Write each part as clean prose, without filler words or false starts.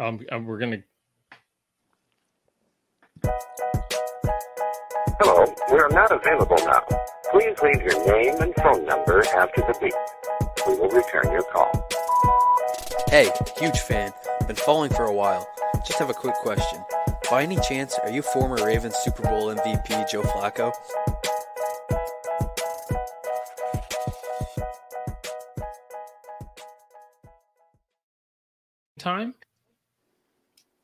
We're going to... Hello, we are not available now. Please leave your name and phone number after the beep. We will return your call. Hey, huge fan. Been following for a while. Just have a quick question. By any chance, are you former Ravens Super Bowl MVP Joe Flacco? Time.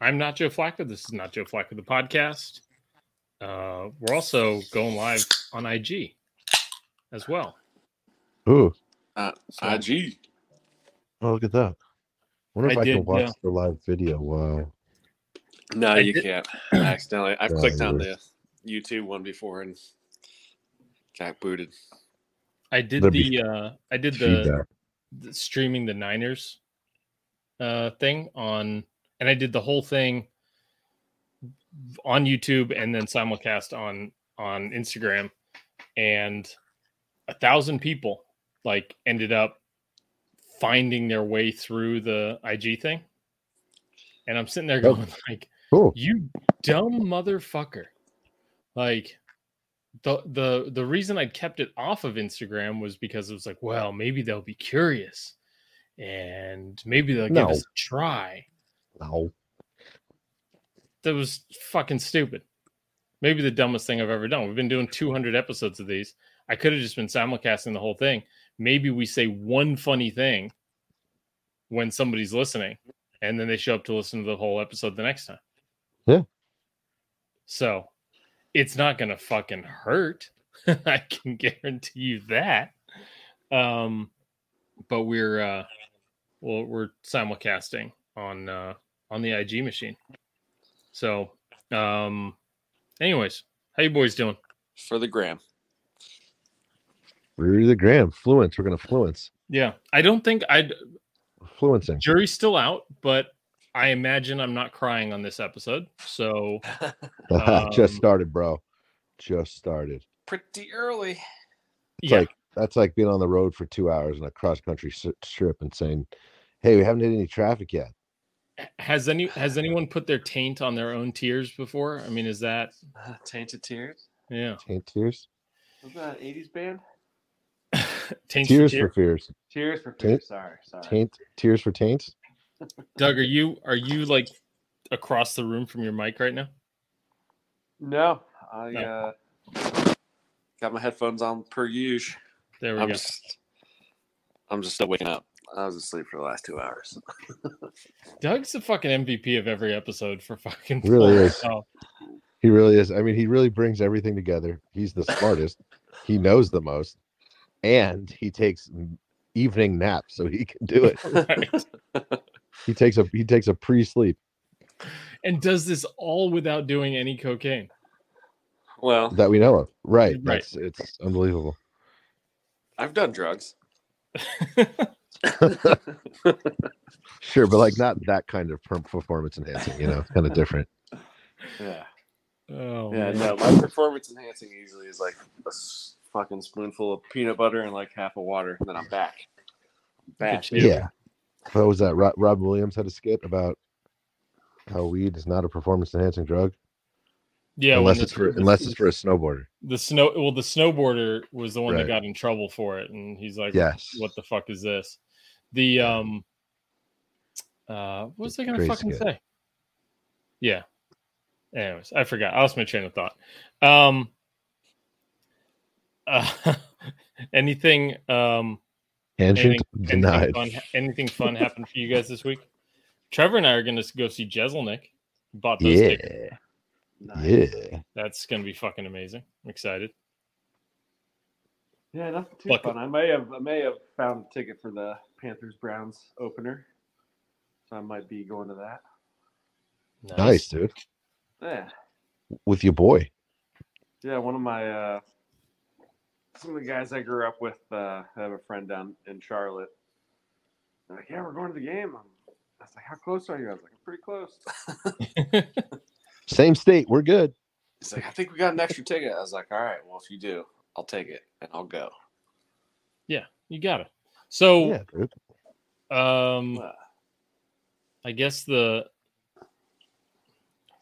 I'm not Joe Flacco. This is Not Joe Flacco, the podcast. We're also going live on IG as well. Ooh. IG. Oh, look at that. I wonder if I can watch the live video. Wow. No, you can't. Accidentally. I clicked on the YouTube one before and got booted. I did the streaming the Niners thing on, and I did the whole thing on YouTube and then simulcast on Instagram, and 1,000 people ended up finding their way through the IG thing. And I'm sitting there going cool. You dumb motherfucker. The reason I'd kept it off of Instagram was because it was well, maybe they'll be curious and maybe they'll give us a try. No. That was fucking stupid. Maybe the dumbest thing I've ever done. We've been doing 200 episodes of these. I could have just been simulcasting the whole thing. Maybe we say one funny thing when somebody's listening, and then they show up to listen to the whole episode the next time. Yeah. So it's not going to fucking hurt. I can guarantee you that. But we're simulcasting on the IG machine. So, anyways, how you boys doing? For the gram. We're the gram. Fluence. We're going to fluence. Yeah. I don't think I'd... Fluencing. Jury's still out, but I imagine I'm not crying on this episode. So... Just started, bro. Just started. Pretty early. That's like being on the road for 2 hours on a cross-country trip and saying, hey, we haven't hit any traffic yet. Has anyone put their taint on their own tears before? I mean, is that tainted tears? Yeah, taint tears. What's that 80s band? Tears for fears. Tears for fears. Sorry. Taint. Tears for taints. Doug, are you across the room from your mic right now? No, I got my headphones on per usual. There we go. I'm just still waking up. I was asleep for the last 2 hours. Doug's the fucking MVP of every episode for fucking... He really is. I mean, he really brings everything together. He's the smartest. He knows the most. And he takes evening naps so he can do it. Right. He takes a pre-sleep. And does this all without doing any cocaine. Well, that we know of. Right. It's unbelievable. I've done drugs. Sure, but not that kind of performance enhancing, it's kind of different. Yeah. Oh yeah, man. No, my performance enhancing usually is a fucking spoonful of peanut butter and half of water, and then I'm back. Yeah. What was that? Robin Williams had a skit about how weed is not a performance enhancing drug. Yeah, unless it's for a snowboarder. The snowboarder was the one that got in trouble for it, and he's like, yes. What the fuck is this? The what was I gonna fucking say? Yeah. Anyways, I forgot. I lost my train of thought. Anything denied. Anything fun happened for you guys this week? Trevor and I are gonna go see Jeselnik. Bought those tickets. Nice. Yeah, that's gonna be fucking amazing. I'm excited. Yeah, nothing too fun. I may have found a ticket for the Panthers Browns opener, so I might be going to that. Nice, dude. Yeah, with your boy. Yeah, one of my some of the guys I grew up with. I have a friend down in Charlotte. They're like, yeah, we're going to the game. I was like, how close are you? I was like, I'm pretty close. Same state, we're good. He's like, I think we got an extra ticket. I was like, all right, well, if you do, I'll take it and I'll go. Yeah, you got it. So, I guess the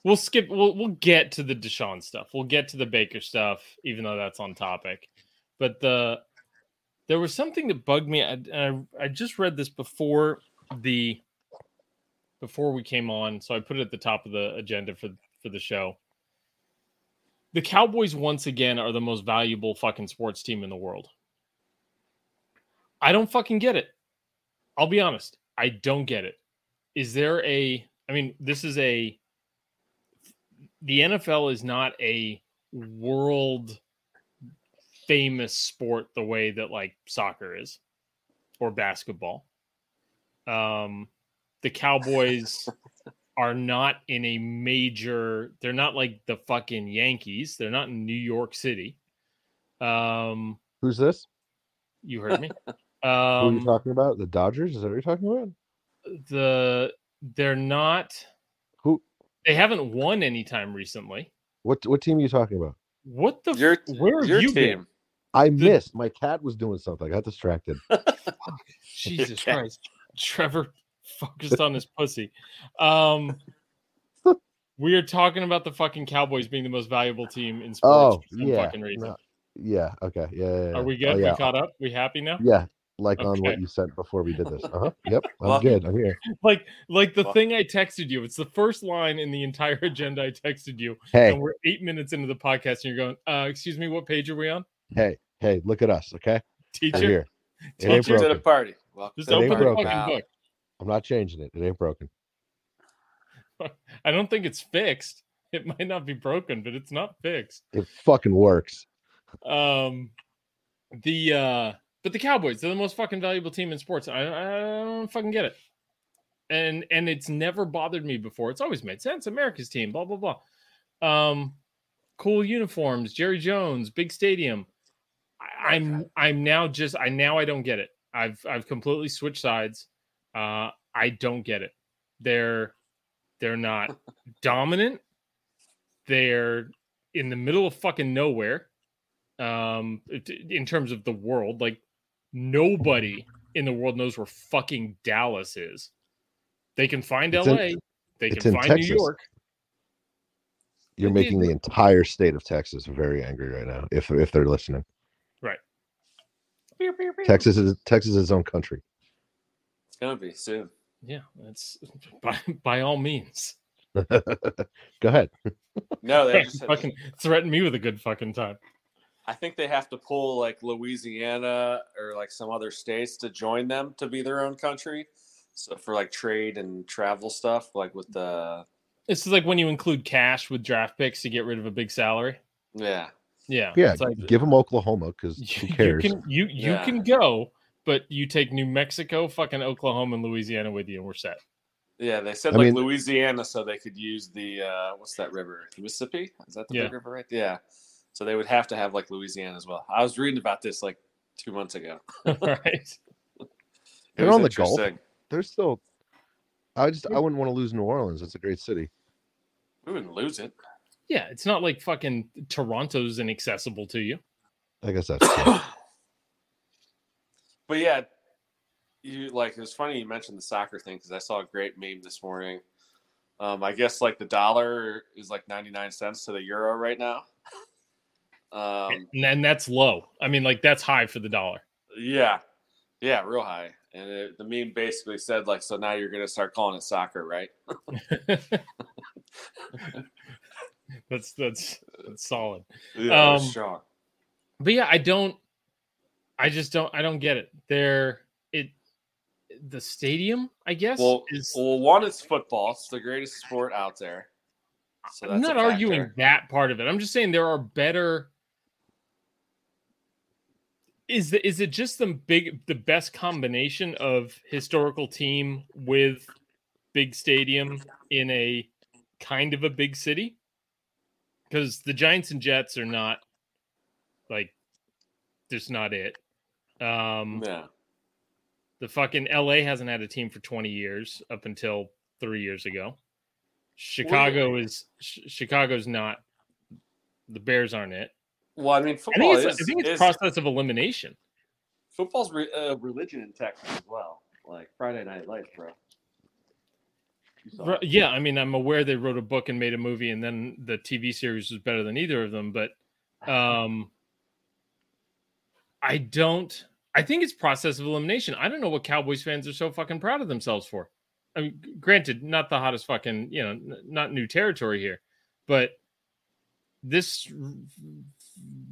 We'll skip. We'll get to the Deshaun stuff. We'll get to the Baker stuff, even though that's on topic. But there was something that bugged me. I just read this before we came on, so I put it at the top of the agenda for the show. The Cowboys once again are the most valuable fucking sports team in the world. I don't fucking get it. I'll be honest. I don't get it. Is there a? I mean, this is a. The NFL is not a world famous sport the way that like soccer is or basketball. The Cowboys are not in a major, they're not like the fucking Yankees. They're not in New York City. Who's this? You heard me. Who are you talking about? The Dodgers? Is that what you're talking about? They're not. They haven't won any time recently. What team are you talking about? What the? Where have you been? I missed. My cat was doing something. I got distracted. Jesus Christ. Trevor focused on his pussy. We are talking about the fucking Cowboys being the most valuable team in sports. Oh, for some fucking reason. No, yeah. Okay. Yeah. Are we good? Oh, yeah. We caught up? We happy now? Yeah. Like okay. On what you said before we did this. Uh-huh. Yep, I'm good. I'm here. Like the thing I texted you. It's the first line in the entire agenda I texted you. Hey. And we're 8 minutes into the podcast, and you're going, excuse me, what page are we on? Hey, look at us, okay? Teacher. Teacher to the party. Welcome. Just open the fucking book. I'm not changing it. It ain't broken. I don't think it's fixed. It might not be broken, but it's not fixed. It fucking works. But the Cowboys, they're the most fucking valuable team in sports. I don't fucking get it. And it's never bothered me before. It's always made sense. America's team, blah, blah, blah. Cool uniforms, Jerry Jones, big stadium. I'm now I don't get it. I've completely switched sides. I don't get it. They're not dominant. They're in the middle of fucking nowhere. In terms of the world, like nobody in the world knows where fucking Dallas is. They can find LA, they can find New York. You're making the entire state of Texas very angry right now, if they're listening. Right. Texas is its own country. It's gonna be soon. Yeah, that's by all means. Go ahead. No, they just fucking threaten me with a good fucking time. I think they have to pull like Louisiana or like some other states to join them to be their own country. So for like trade and travel stuff, like with the. This is like when you include cash with draft picks to get rid of a big salary. Yeah. It's like, give them Oklahoma because who cares? You can go, but you take New Mexico, fucking Oklahoma, and Louisiana with you, and we're set. Yeah, they said Louisiana, so they could use the what's that river? The Mississippi? Is that the big river? Right? Yeah. So they would have to have like Louisiana as well. I was reading about this like 2 months ago. Right. They're on the Gulf. They're still. I wouldn't want to lose New Orleans. It's a great city. We wouldn't lose it. Yeah, it's not like fucking Toronto's inaccessible to you. I guess that's true. But yeah, you like it was funny you mentioned the soccer thing because I saw a great meme this morning. I guess like the dollar is like 99 cents to the euro right now. And that's low. I mean, like that's high for the dollar. Yeah, real high. And the meme basically said, like, so now you're going to start calling it soccer, right? that's solid. Yeah, strong. But yeah, I don't get it. The stadium, I guess. Well, one is football. It's the greatest sport out there. So I'm not arguing that part of it. I'm just saying there are better. Is it just the best combination of historical team with big stadium in a kind of a big city? Because the Giants and Jets are not like just not it. Yeah. The fucking LA hasn't had a team for 20 years up until 3 years ago. Chicago's not. The Bears aren't it. Well, I mean, football. I think it's process of elimination. Football's religion in Texas as well, like Friday Night Lights, bro. Yeah, I mean, I'm aware they wrote a book and made a movie, and then the TV series was better than either of them. But I think it's process of elimination. I don't know what Cowboys fans are so fucking proud of themselves for. I mean, granted, not the hottest fucking, you know, not new territory here, but this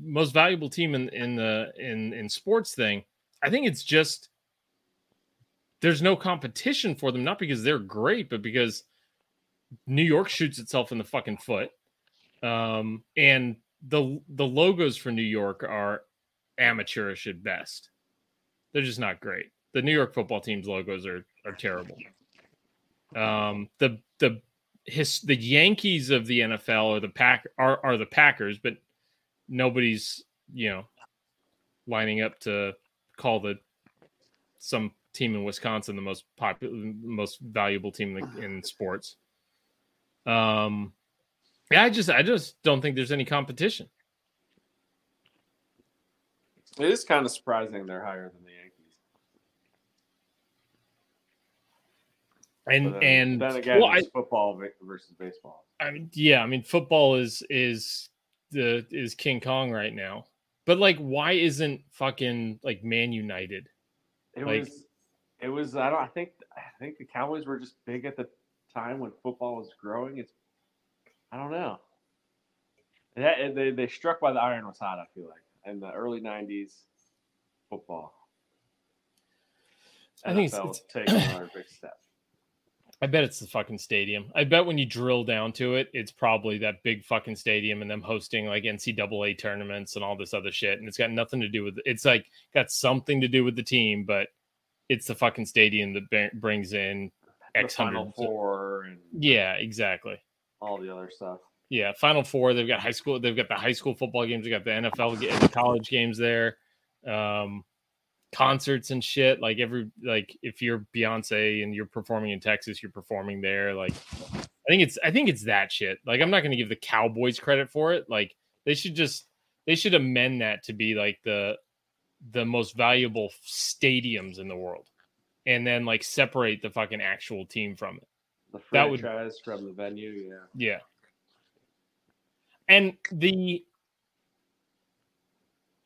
most valuable team in sports thing, I think it's just there's no competition for them, not because they're great, but because New York shoots itself in the fucking foot. And the logos for New York are amateurish at best. They're just not great. The New York football team's logos are terrible. The Yankees of the NFL or the Pack are the Packers, but nobody's, you know, lining up to call some team in Wisconsin the most popular, most valuable team in sports. Yeah, I just don't think there's any competition. It is kind of surprising they're higher than the Yankees. And then again, football versus baseball. Football is King Kong right now. But like, why isn't fucking like Man United? I think the Cowboys were just big at the time when football was growing. I don't know. They struck while the iron was hot, I feel like, in the early 90s football. I think it's taking another big step. I bet it's the fucking stadium. I bet when you drill down to it, it's probably that big fucking stadium and them hosting like NCAA tournaments and all this other shit. And it's got nothing to do with it's like got something to do with the team, but it's the fucking stadium that brings in X Final Four. Yeah, exactly. All the other stuff. Yeah, Final Four. They've got high school. They've got the high school football games. They got the NFL, the college games there. Concerts and shit, like if you're Beyonce and you're performing in Texas, you're performing there. Like I think it's that shit. Like I'm not going to give the Cowboys credit for it. Like they should amend that to be like the most valuable stadiums in the world, and then like separate the fucking actual team from it. The franchise from the venue, yeah. And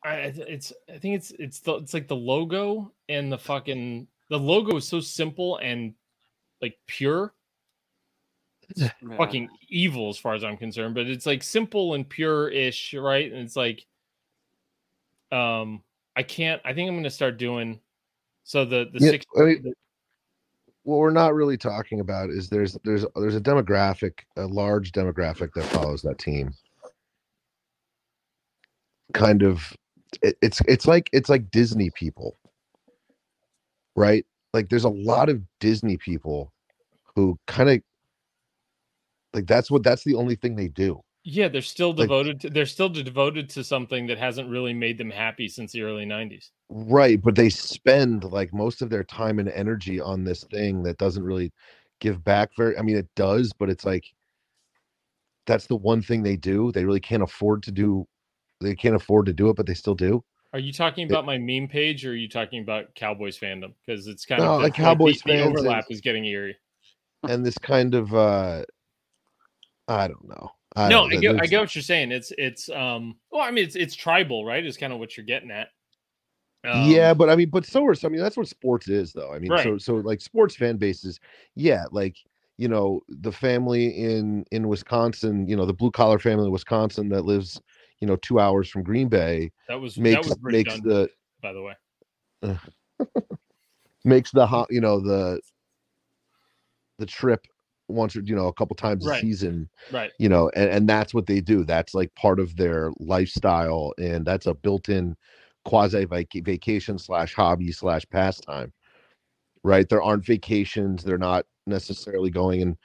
I think it's like the logo and the logo is so simple and like pure. It's fucking evil as far as I'm concerned, but it's like simple and pure-ish, right? And it's like I think I'm gonna start doing six. I mean, what we're not really talking about is there's a demographic, a large demographic that follows that team. Kind of it's like Disney people, right? Like there's a lot of Disney people who kind of like that's the only thing they do. Yeah, they're still devoted to something that hasn't really made them happy since the early 90s. Right, but they spend like most of their time and energy on this thing that doesn't really give back it does, but it's like that's the one thing they do. They really can't afford to do. They can't afford to do it, but they still do. Are you talking about my meme page, or are you talking about Cowboys fandom? Because it's kind of like Cowboys the fans overlap is getting eerie. And this kind of, I don't know. I get what you're saying. It's tribal, right? Is kind of what you're getting at. Yeah, but I mean, that's what sports is, though. I mean, right. So like sports fan bases, yeah, like. You know, the family in Wisconsin, you know, the blue collar family in Wisconsin that lives, you know, 2 hours from Green Bay. That was redundant, by the way. Makes the, you know, the trip once or, you know, a couple times a season. Right. You know, and that's what they do. That's like part of their lifestyle. And that's a built-in quasi vacation / hobby / pastime. Right. There aren't vacations. They're not necessarily going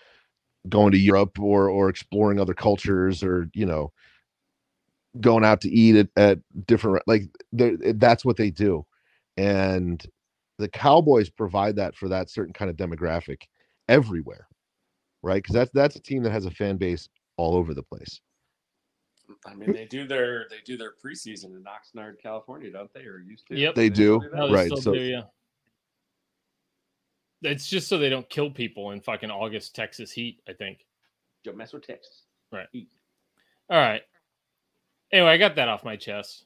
to Europe or exploring other cultures or, you know, going out to eat at different, like that's what they do. And the Cowboys provide that for that certain kind of demographic everywhere. Right. Cause that's a team that has a fan base all over the place. I mean, they do their preseason in Oxnard, California, don't they? Or used to. Yep. They do. Right. So, yeah. It's just so they don't kill people in fucking August Texas heat, I think. Don't mess with Texas. Right. Heat. All right. Anyway, I got that off my chest.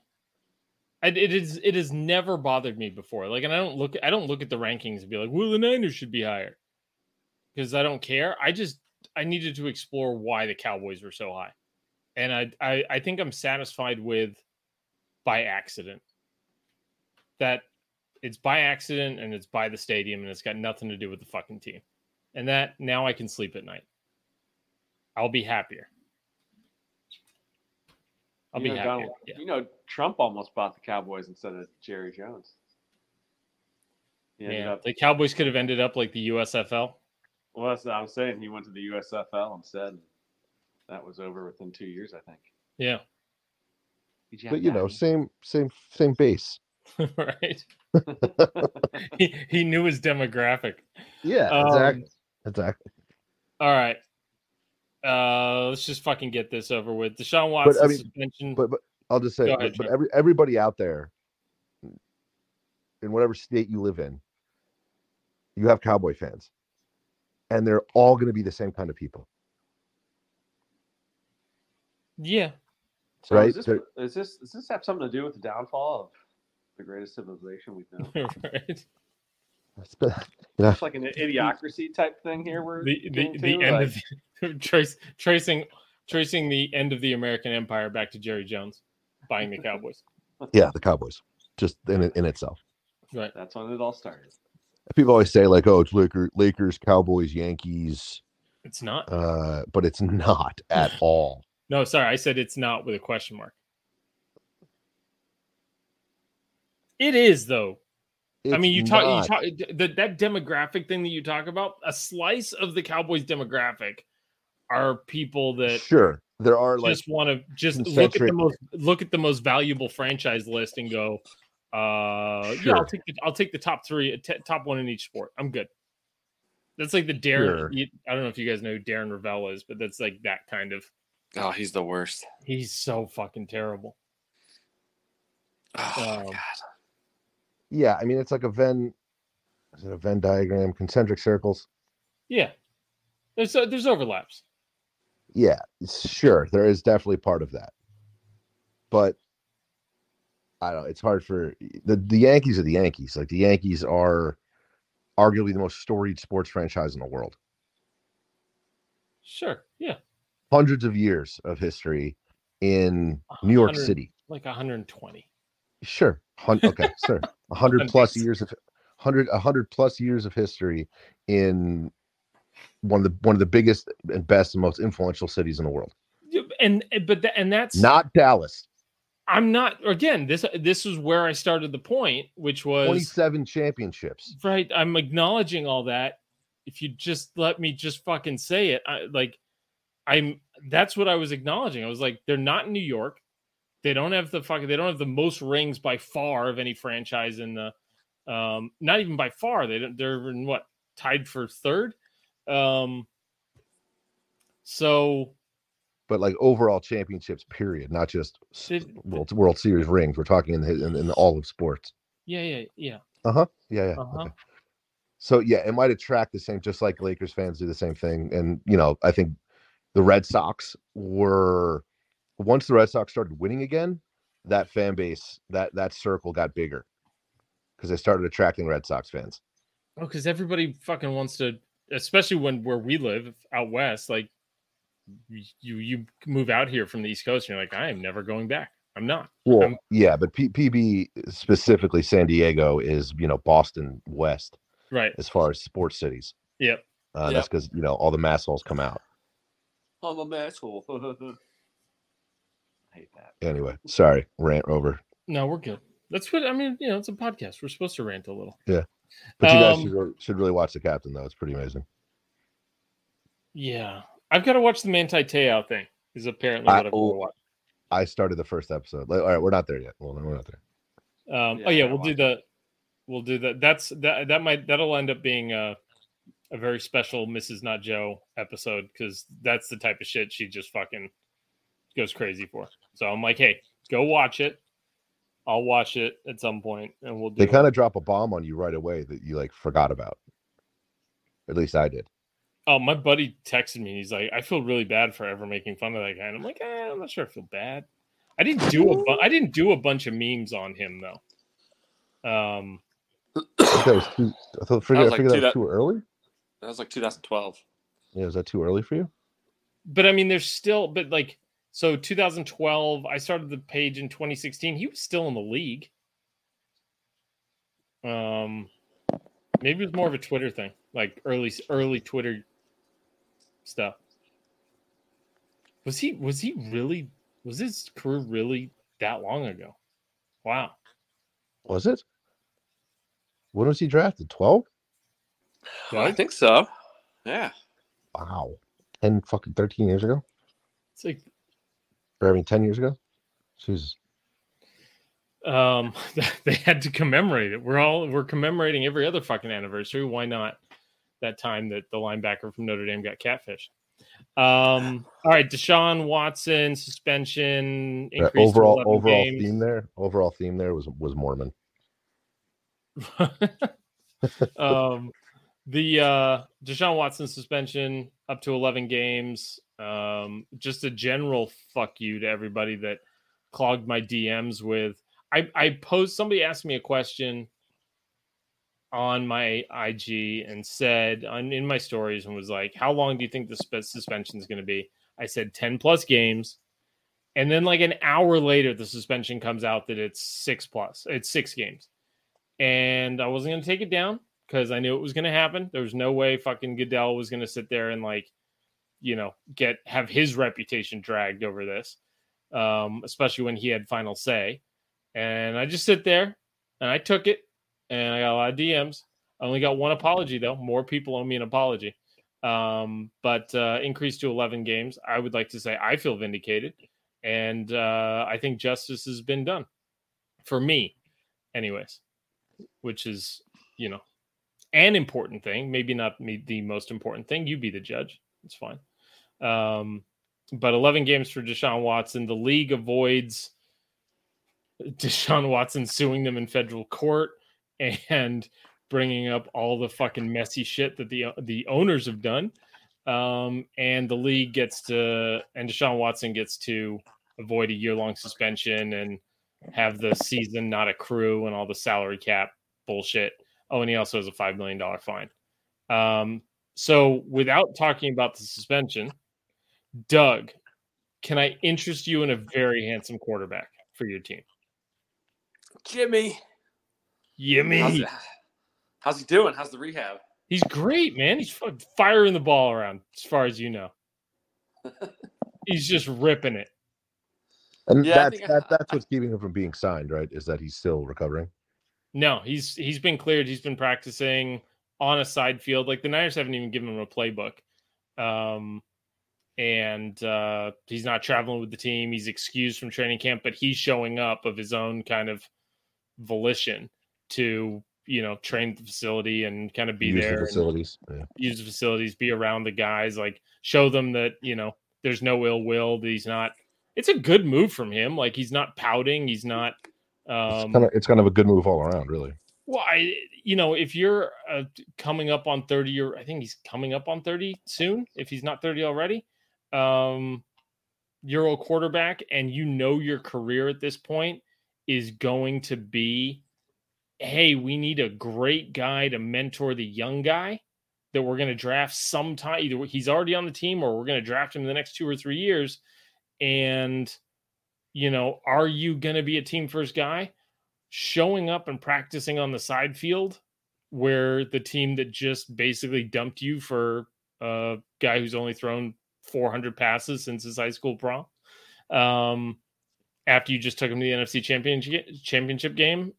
It has never bothered me before. Like, and I don't look at the rankings and be like, well, the Niners should be higher. Because I don't care. I needed to explore why the Cowboys were so high. And I think I'm satisfied with by accident. That it's by accident and it's by the stadium and it's got nothing to do with the fucking team. And that now I can sleep at night. I'll be happier. I'll be happier. Donald, yeah. You know, Trump almost bought the Cowboys instead of Jerry Jones. The Cowboys could have ended up like the USFL. Well, that's what I was saying. He went to the USFL instead. That was over within 2 years, I think. Yeah. But, you know, same base. Right. he knew his demographic. Yeah, exactly. All right. Let's just fucking get this over with. Deshaun Watson suspension. But I'll just say, but everybody out there, in whatever state you live in, you have Cowboy fans. And they're all going to be the same kind of people. Yeah. So right? Does this have something to do with the downfall of the greatest civilization we've known? Right. It's like an idiocracy type thing here. We're tracing the end of the American Empire back to Jerry Jones buying the Cowboys. Yeah, the Cowboys, just in itself. Right. That's when it all started. People always say, like, oh, it's Lakers, Cowboys, Yankees. It's not. But it's not at all. No, sorry. I said it's not with a question mark. It is, though. It's that demographic thing that you talk about, a slice of the Cowboys demographic are people that sure there are just like, want to just look at the most valuable franchise list and go, sure. Yeah, I'll take the top three, top one in each sport. I'm good. That's like the Darren. Sure. I don't know if you guys know who Darren Rovell is, but that's like that kind of. Oh, he's the worst. He's so fucking terrible. Oh my God. Yeah, I mean it's like a Venn diagram, concentric circles. Yeah, there's overlaps. Yeah, sure, there is definitely part of that, but. I don't know. It's hard for the Yankees are the Yankees. Like the Yankees are arguably the most storied sports franchise in the world. Sure. Yeah. Hundreds of years of history in New York City. Like 120. Sure. Okay. Sure. 100 plus years of history in one of the biggest and best and most influential cities in the world. And that's not Dallas. I'm not, again, this is where I started the point, which was 27 championships. Right. I'm acknowledging all that. If you just let me just fucking say it, that's what I was acknowledging. I was like, they're not in New York. They don't have the most rings by far of any franchise in the, not even by far. They're in what, tied for third. But like overall championships, period, not just World Series rings. We're talking in all of sports. Yeah. Uh-huh. Yeah. Uh-huh. Okay. So, yeah, it might attract the same, just like Lakers fans do the same thing. And, you know, I think the Red Sox were, once the Red Sox started winning again, that fan base, that circle got bigger because they started attracting Red Sox fans. Oh, because everybody fucking wants to, especially where we live out west, like, you move out here from the East Coast and you're like, I am never going back. I'm not. Well, yeah, but PB specifically San Diego is, you know, Boston West. Right. As far as sports cities. Yep. That's because, you know, all the mass holes come out. I'm a mass hole. I hate that. Anyway, sorry. Rant over. No, we're good. That's what, I mean, you know, it's a podcast. We're supposed to rant a little. Yeah. But you guys should really watch The Captain, though. It's pretty amazing. Yeah. I've got to watch the Manti Te'o thing. Is apparently what I've got to watch. I started the first episode. Like, all right, we're not there yet. Well, we're not there. We'll do that. That'll end up being a very special Mrs. Not Joe episode because that's the type of shit she just fucking goes crazy for. So I'm like, hey, go watch it. I'll watch it at some point, and we'll do. They kind of drop a bomb on you right away that you like forgot about. At least I did. Oh, my buddy texted me. He's like, I feel really bad for ever making fun of that guy. And I'm like, I'm not sure I feel bad. I didn't do a bunch of memes on him though. I figured that was too early. That was like 2012. Yeah, is that too early for you? But I mean, there's still, but like, so 2012, I started the page in 2016. He was still in the league. Maybe it was more of a Twitter thing, like early Twitter stuff. Was his career really that long ago? Wow. Was it? When was he drafted? 12? I think so. Yeah. Wow. 13 years ago? It's like... Or 10 years ago? Jesus. They had to commemorate it. We're commemorating every other fucking anniversary. Why not that time that the linebacker from Notre Dame got catfished? All right, Deshaun Watson suspension increased. Overall games. Overall theme there was Mormon. The Deshaun Watson suspension up to 11 games. Just a general fuck you to everybody that clogged my DMs with. Somebody asked me a question on my IG and said in my stories and was like, how long do you think the suspension is going to be? I said 10 plus games. And then like an hour later, the suspension comes out that it's 6 plus. It's 6 games. And I wasn't going to take it down because I knew it was going to happen. There was no way fucking Goodell was going to sit there and like, you know, have his reputation dragged over this. Especially when he had final say. And I just sit there and I took it. And I got a lot of DMs. I only got one apology, though. More people owe me an apology. But increased to 11 games. I would like to say I feel vindicated. And I think justice has been done. For me, anyways. Which is, you know, an important thing. Maybe not the most important thing. You be the judge. It's fine. But 11 games for Deshaun Watson. The league avoids Deshaun Watson suing them in federal court. And bringing up all the fucking messy shit that the owners have done. And the league Deshaun Watson gets to avoid a year-long suspension and have the season not accrue and all the salary cap bullshit. Oh, and he also has a $5 million fine. So without talking about the suspension, Doug, can I interest you in a very handsome quarterback for your team? Jimmy. Yummy. How's he doing? How's the rehab? He's great, man. He's firing the ball around, as far as you know. He's just ripping it. And yeah, that's what's keeping him from being signed, right? Is that he's still recovering? No, he's been cleared. He's been practicing on a side field. Like the Niners haven't even given him a playbook. And he's not traveling with the team. He's excused from training camp, but he's showing up of his own kind of volition to, you know, train the facility and kind of be use the facilities, be around the guys, like show them that, you know, there's no ill will. That he's not, it's a good move from him. Like he's not pouting. He's not, it's kind of a good move all around, really. Well, if you're coming up on 30 or I think he's coming up on 30 soon, if he's not 30 already, you're a quarterback and you know, your career at this point is going to be, hey, we need a great guy to mentor the young guy that we're going to draft sometime. Either he's already on the team or we're going to draft him in the next 2 or 3 years. And, you know, are you going to be a team first guy? Showing up and practicing on the side field where the team that just basically dumped you for a guy who's only thrown 400 passes since his high school prom. After you just took him to the NFC championship game,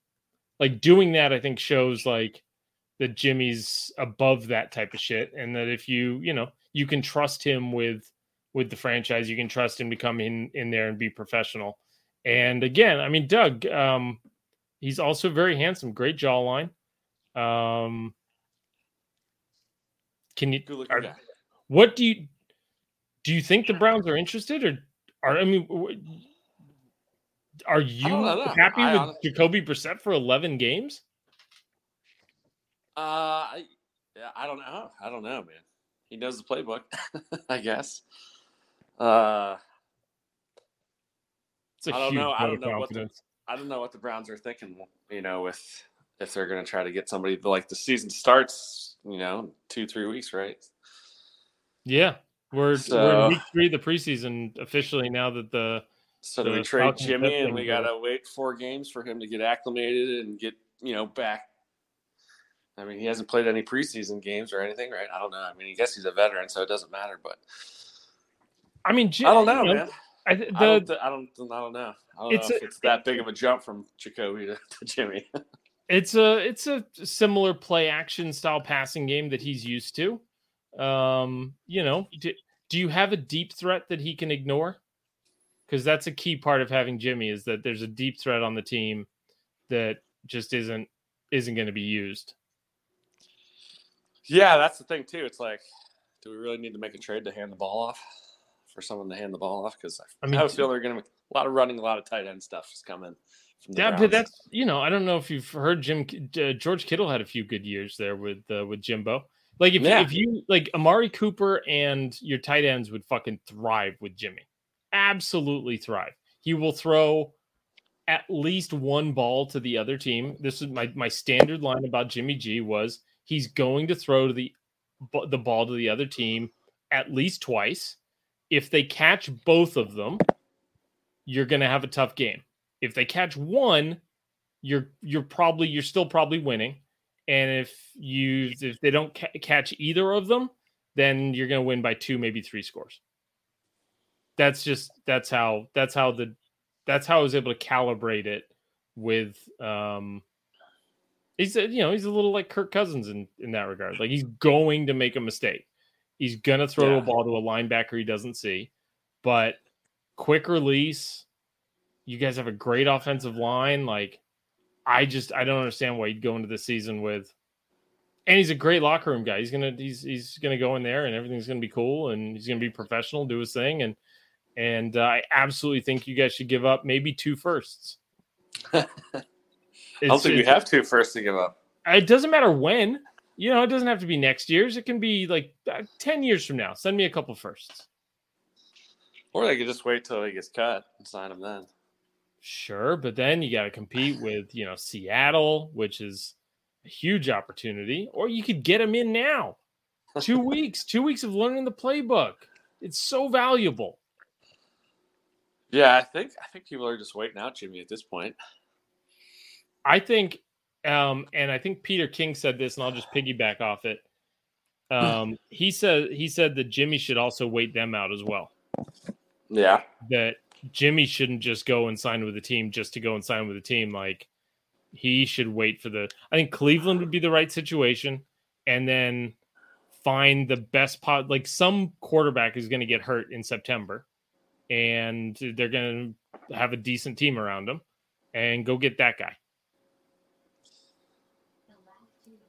like doing that, I think shows like that Jimmy's above that type of shit. And that if you can trust him with the franchise, you can trust him to come in there and be professional. And again, I mean, Doug, he's also very handsome, great jawline. What do you think the Browns are interested Are you happy with Jacoby Brissett for 11 games? Yeah, I don't know. I don't know, man. He knows the playbook, I guess. I don't know what the Browns are thinking, you know, with if they're going to try to get somebody. Like, the season starts, you know, 2-3 weeks, right? Yeah. We're in week 3 of the preseason officially now that the – So do we trade Jimmy and we got to wait 4 games for him to get acclimated and get, you know, back? I mean, he hasn't played any preseason games or anything, right? I don't know. I mean, I guess he's a veteran, so it doesn't matter. But I mean, Jimmy, I don't know, man. I don't know. I don't know if it's that big of a jump from Jacoby to Jimmy. It's a similar play action style passing game that he's used to. You know, do you have a deep threat that he can ignore? Because that's a key part of having Jimmy is that there's a deep threat on the team that just isn't going to be used. Yeah, that's the thing too. It's like, do we really need to make a trade to hand the ball off? For someone to hand the ball off, because I would feel they're going to make a lot of running, a lot of tight end stuff is coming. But that's, you know, I don't know if you've heard George Kittle had a few good years there with Jimbo. Like if you like Amari Cooper and your tight ends would fucking thrive with Jimmy, absolutely thrive. He will throw at least one ball to the other team. This is my standard line about Jimmy G was he's going to throw the ball to the other team at least twice. If they catch both of them, you're going to have a tough game. If they catch one, you're still probably winning. And if they don't catch either of them, then you're going to win by 2, maybe 3 scores. That's how I was able to calibrate it with he's a little like Kirk Cousins in that regard. Like he's going to make a mistake. He's going to throw a ball to a linebacker he doesn't see. But quick release, you guys have a great offensive line. Like, I don't understand why you'd go into the season with – and he's a great locker room guy. He's gonna go in there, and everything's going to be cool, and he's going to be professional, do his thing. And I absolutely think you guys should give up maybe 2 firsts. I don't think we have 2 firsts to give up. It doesn't matter when. You know, it doesn't have to be next year's. It can be like 10 years from now. Send me a couple firsts. Or they could just wait till he gets cut and sign him then. Sure, but then you got to compete with, you know, Seattle, which is a huge opportunity. Or you could get him in now. 2 weeks. 2 weeks of learning the playbook. It's so valuable. Yeah, I think people are just waiting out Jimmy at this point. I think... and I think Peter King said this, and I'll just piggyback off it. He said that Jimmy should also wait them out as well. Yeah. That Jimmy shouldn't just go and sign with a team just to go and sign with a team. Like, he should wait for I think Cleveland would be the right situation, and then find the best pot. Like, some quarterback is going to get hurt in September, and they're going to have a decent team around him, and go get that guy.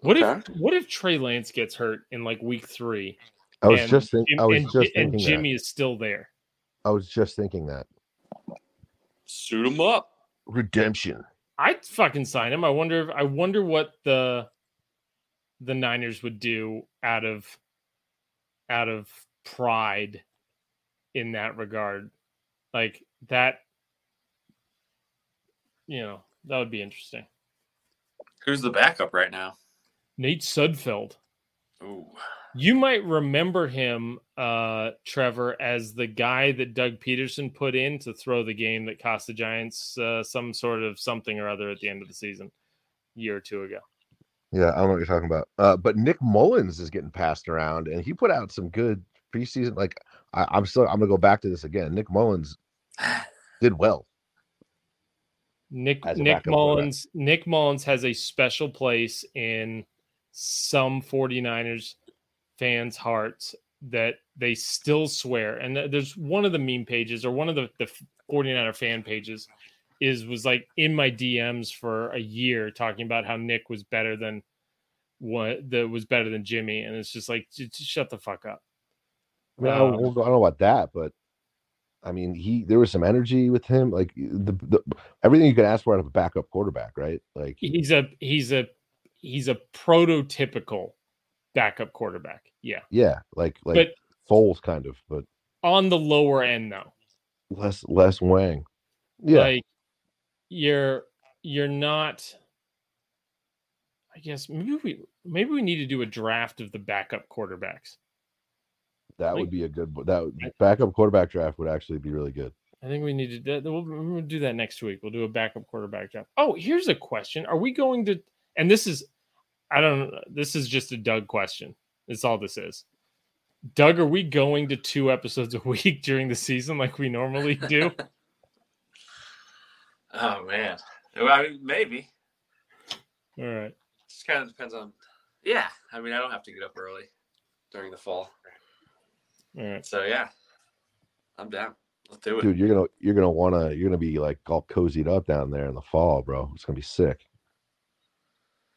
What if Trey Lance gets hurt in like week 3? I was just thinking Jimmy is still there. I was just thinking that. Suit him up. Redemption. I'd fucking sign him. I wonder what the Niners would do out of pride in that regard. Like that, you know, that would be interesting. Who's the backup right now? Nate Sudfeld. Ooh. You might remember him, Trevor, as the guy that Doug Peterson put in to throw the game that cost the Giants some sort of something or other at the end of the season a year or 2 ago. Yeah, I don't know what you're talking about. But Nick Mullins is getting passed around, and he put out some good preseason. Like, I'm going to go back to this again. Nick Mullins did well. Nick Mullins has a special place in some 49ers fans' hearts that they still swear. And there's one of the meme pages or one of the 49er fan pages was like in my DMs for a year talking about how Nick was better than Jimmy. And it's just like, just shut the fuck up. I mean, I don't know about that, but I mean, there was some energy with him, like the everything you could ask for out of a backup quarterback, right? Like he's a prototypical backup quarterback. Yeah. Yeah. Like Foles kind of, but on the lower end though. Less Wang. Yeah. Like you're not, I guess maybe we need to do a draft of the backup quarterbacks. That would be a good one. Backup quarterback draft would actually be really good. I think we need to we'll do that next week. We'll do a backup quarterback draft. Oh, here's a question. Are we going to, and this is just a Doug question. That's all this is. Doug, are we going to 2 episodes a week during the season like we normally do? Oh, man. I mean, maybe. All right. Just kind of depends on, yeah. I mean, I don't have to get up early during the fall. All right. So yeah, I'm down. Let's do it, dude. You're gonna be like all cozied up down there in the fall, bro. It's gonna be sick.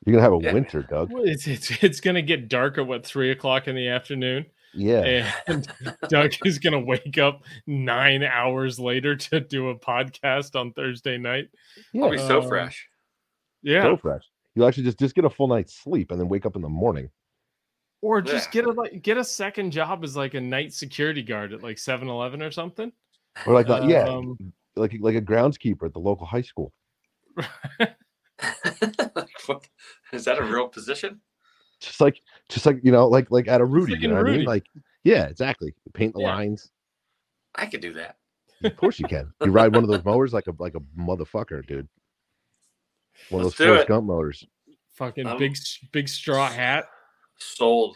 You're gonna have a winter, Doug. It's gonna get dark at 3:00 in the afternoon. Yeah, and Doug is gonna wake up 9 hours later to do a podcast on Thursday night. Yeah. I'll be so fresh. Yeah, so fresh. You'll actually just get a full night's sleep and then wake up in the morning. Or just get a second job as like a night security guard at like 7-Eleven or something. Or like that, like a groundskeeper at the local high school. What? Is that a real position? Just like like at a Rudy, like Rudy. I mean? Like, yeah, exactly. Paint the lines. I could do that. Of course you can. You ride one of those mowers like a motherfucker, dude. One of those Forrest Gump mowers. Fucking big straw hat. Sold.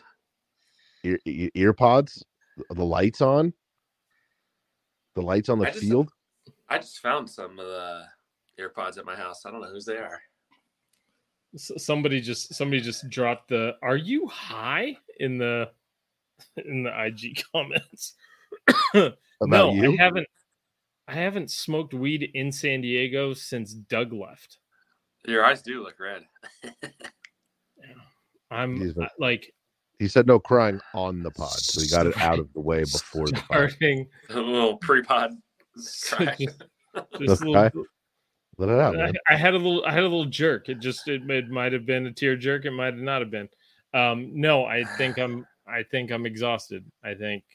Ear pods, the lights on the field. I just found some of the ear pods at my house. I don't know whose they are. Somebody just dropped the "Are you high?" in the IG comments. About you? I haven't smoked weed in San Diego since Doug left. Your eyes do look red. He said no crying on the pod, so he got it out of the way before the pod. A little pre-pod cry. Let it out. I had a little jerk. It might have been a tear jerk. It might not have been. No, I think I'm exhausted. I think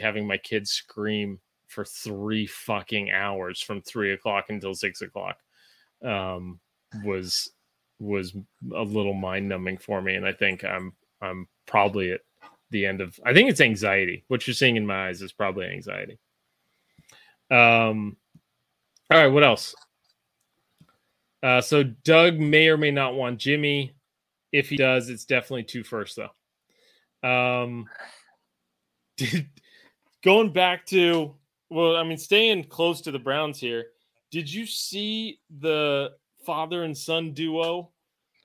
having my kids scream for 3 fucking hours from 3:00 until 6:00 was a little mind numbing for me, and I think I'm probably at the end of. I think it's anxiety. What you're seeing in my eyes is probably anxiety. All right. What else? So Doug may or may not want Jimmy. If he does, it's definitely 2 firsts though. Going back to staying close to the Browns here. Did you see the father and son duo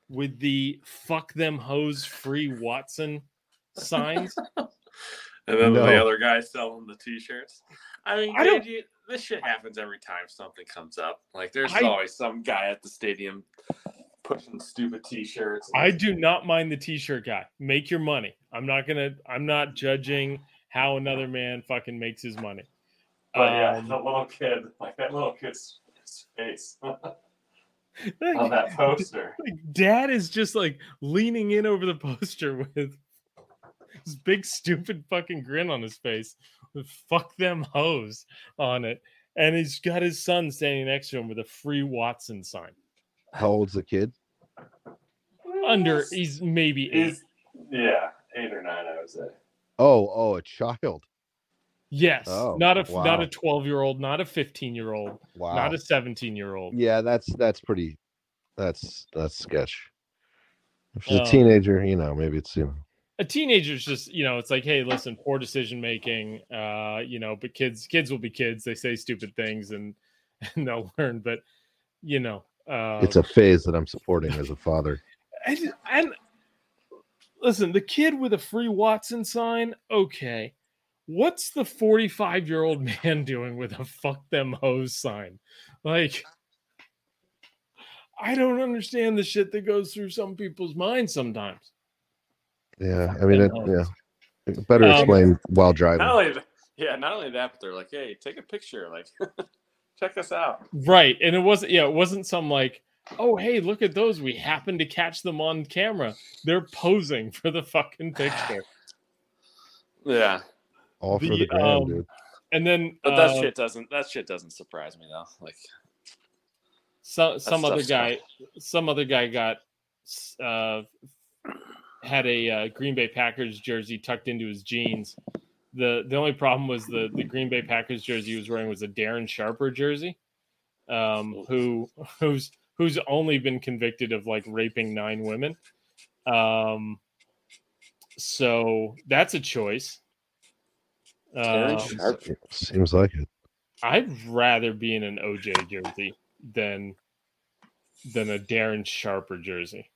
with the "fuck them hoes, free Watson" signs? And then the other guy selling the t-shirts. I mean, this shit happens every time something comes up. Like, there's always some guy at the stadium pushing stupid t-shirts. I do not mind the t-shirt guy. Make your money. I'm not judging how another man fucking makes his money. But the little kid, like that little kid's face. On that poster, like, Dad is just like leaning in over the poster with this big stupid fucking grin on his face with "fuck them hoes" on it, and he's got his son standing next to him with a free Watson sign. How old's the kid? He's maybe 8. Yeah, 8 or 9, I would say. Oh, a child. Yes, not a 12-year-old, not a 15-year-old, not a 17-year-old. Yeah, that's sketch. If it's a teenager, maybe it's a teenager's just it's like, hey, listen, poor decision making, but kids will be kids. They say stupid things and they'll learn, but it's a phase that I'm supporting as a father. And listen, the kid with a free Watson sign, okay. What's the 45-year-old man doing with a "fuck them hoes" sign? Like, I don't understand the shit that goes through some people's minds sometimes. Yeah, I mean, it's better explained while driving. Not only that, but they're like, "Hey, take a picture, like, check us out." Right, and it wasn't some like, oh, hey, look at those. We happened to catch them on camera. They're posing for the fucking picture. Yeah. All for the gram, dude. And then but that shit doesn't surprise me though. Like some other guy got had a Green Bay Packers jersey tucked into his jeans. The only problem was the Green Bay Packers jersey he was wearing was a Darren Sharper jersey, who's only been convicted of like raping 9 women. So that's a choice. Seems like it. I'd rather be in an OJ jersey than a Darren Sharper jersey.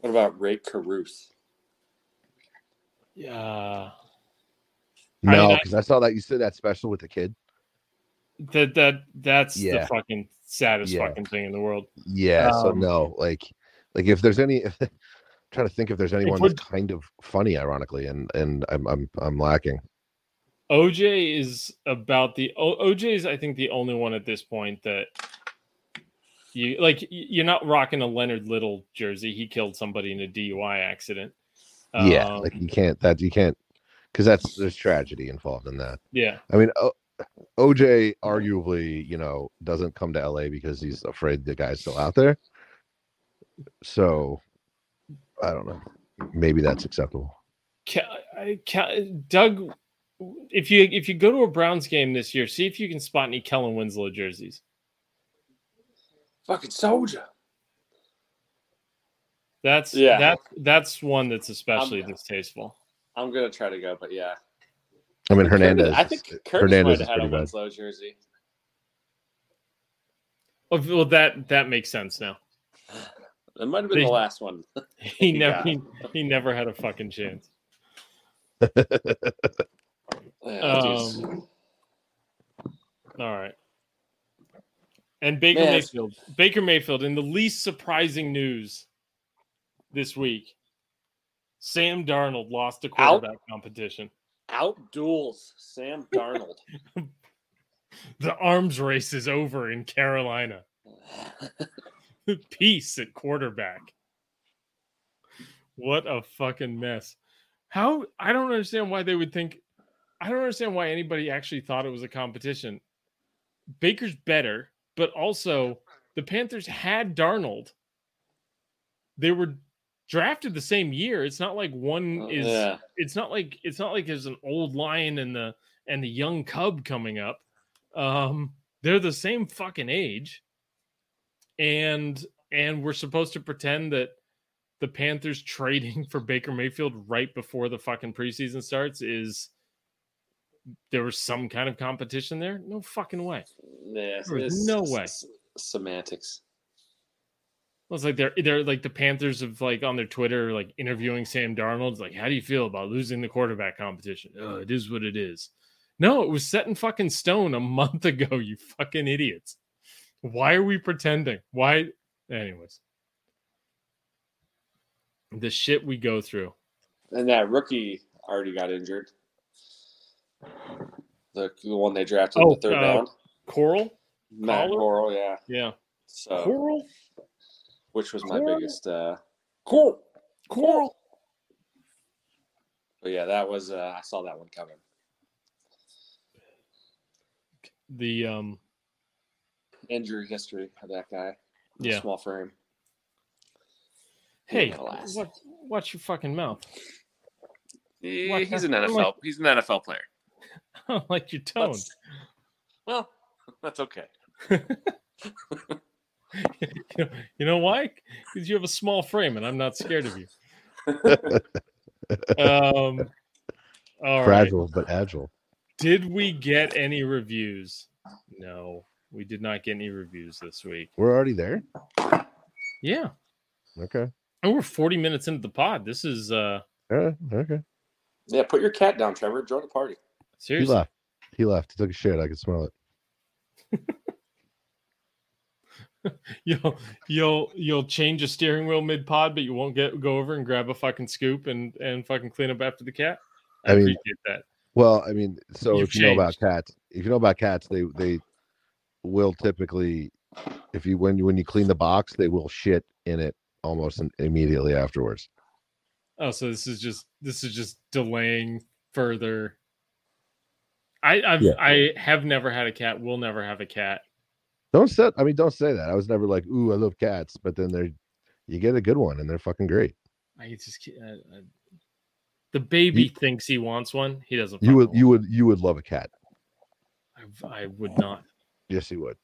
What about Ray Caruth? Yeah. No, because I saw that you said that special with the kid. That's the fucking saddest fucking thing in the world. Yeah. So no, like if there's any. Trying to think if there's anyone that's kind of funny, ironically, and I'm lacking. OJ is I think the only one at this point that you like. You're not rocking a Leonard Little jersey. He killed somebody in a DUI accident. Yeah, like you can't because there's tragedy involved in that. Yeah, I mean OJ arguably doesn't come to LA because he's afraid the guy's still out there. So. I don't know. Maybe that's acceptable. Doug, if you go to a Browns game this year, see if you can spot any Kellen Winslow jerseys. Fucking soldier. That's one that's especially distasteful. I'm gonna try to go, but yeah. I mean Hernandez. I think Hernandez might have had a Winslow jersey. Oh, well, that makes sense now. It might have been the last one. He never had a fucking chance. All right. And Baker Mayfield. Baker Mayfield, in the least surprising news this week, Sam Darnold lost the quarterback competition. Outduels Sam Darnold. The arms race is over in Carolina. Peace at quarterback. What a fucking mess. I don't understand why they would think. I don't understand why anybody actually thought it was a competition. Baker's better, but also the Panthers had Darnold. They were drafted the same year. It's not like it's not like there's an old lion and the young cub coming up. They're the same fucking age. And we're supposed to pretend that the Panthers trading for Baker Mayfield right before the fucking preseason starts is there was some kind of competition there? No fucking way. Yeah, no way. Semantics. Well, it's like they're like the Panthers have like on their Twitter like interviewing Sam Darnold. It's like, how do you feel about losing the quarterback competition? Oh, it is what it is. No, it was set in fucking stone a month ago. You fucking idiots. Why are we pretending? Why? Anyways. The shit we go through. And that rookie already got injured. The one they drafted in the third round. Corral? Matt Corral, yeah. Yeah. So, Corral? Which was my biggest... Corral! But yeah, that was... I saw that one coming. The... injury history of that guy. Yeah. Small frame. Hey, watch your fucking mouth. Yeah, he's an NFL player. I don't like your tone. That's okay. you know why? Because you have a small frame and I'm not scared of you. All fragile right. But agile. Did we get any reviews? No. We did not get any reviews this week. We're already there? Yeah. Okay. And we're 40 minutes into the pod. This is... okay. Yeah, put your cat down, Trevor. Join the party. Seriously. He left. He took a shit. I could smell it. You'll change a steering wheel mid-pod, but you won't go over and grab a fucking scoop and fucking clean up after the cat? I appreciate that. Well, I mean, so if you know about cats, they will typically if you when you clean the box, they will shit in it almost immediately afterwards. Oh, so this is just delaying further. I have never had a cat. Will never have a cat. Don't say that. I was never like, ooh, I love cats, but then you get a good one and they're fucking great. The baby thinks he wants one. He doesn't. You would love a cat. I would not. Yes, he would.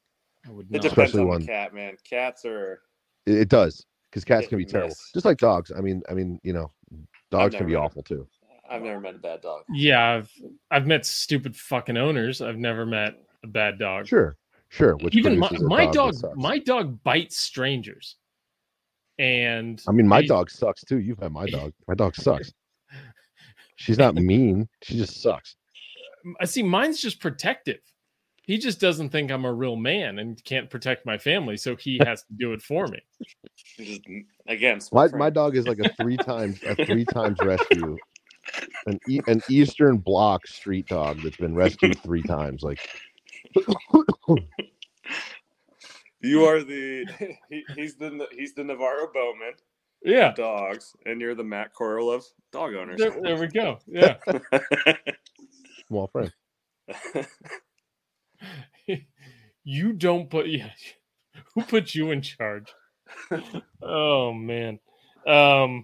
I would not. It depends especially on the cat, man. Cats are. It does, because cats can be terrible, just like dogs. I mean, you know, dogs can be awful too. I've never met a bad dog. Yeah, I've met stupid fucking owners. I've never met a bad dog. Sure. Which even my dog bites strangers. And I mean, my dog sucks too. You've had my dog. My dog sucks. She's not mean. She just sucks. I see. Mine's just protective. He just doesn't think I'm a real man and can't protect my family, so he has to do it for me. Again, my dog is like a three times rescue, an Eastern Bloc street dog that's been rescued 3 times. Like, you are he's the Navarro Bowman. Yeah, of dogs, and you're the Matt Corral of dog owners. There we go. Yeah, small friend. You don't put. Yeah, who put you in charge? Oh man, no.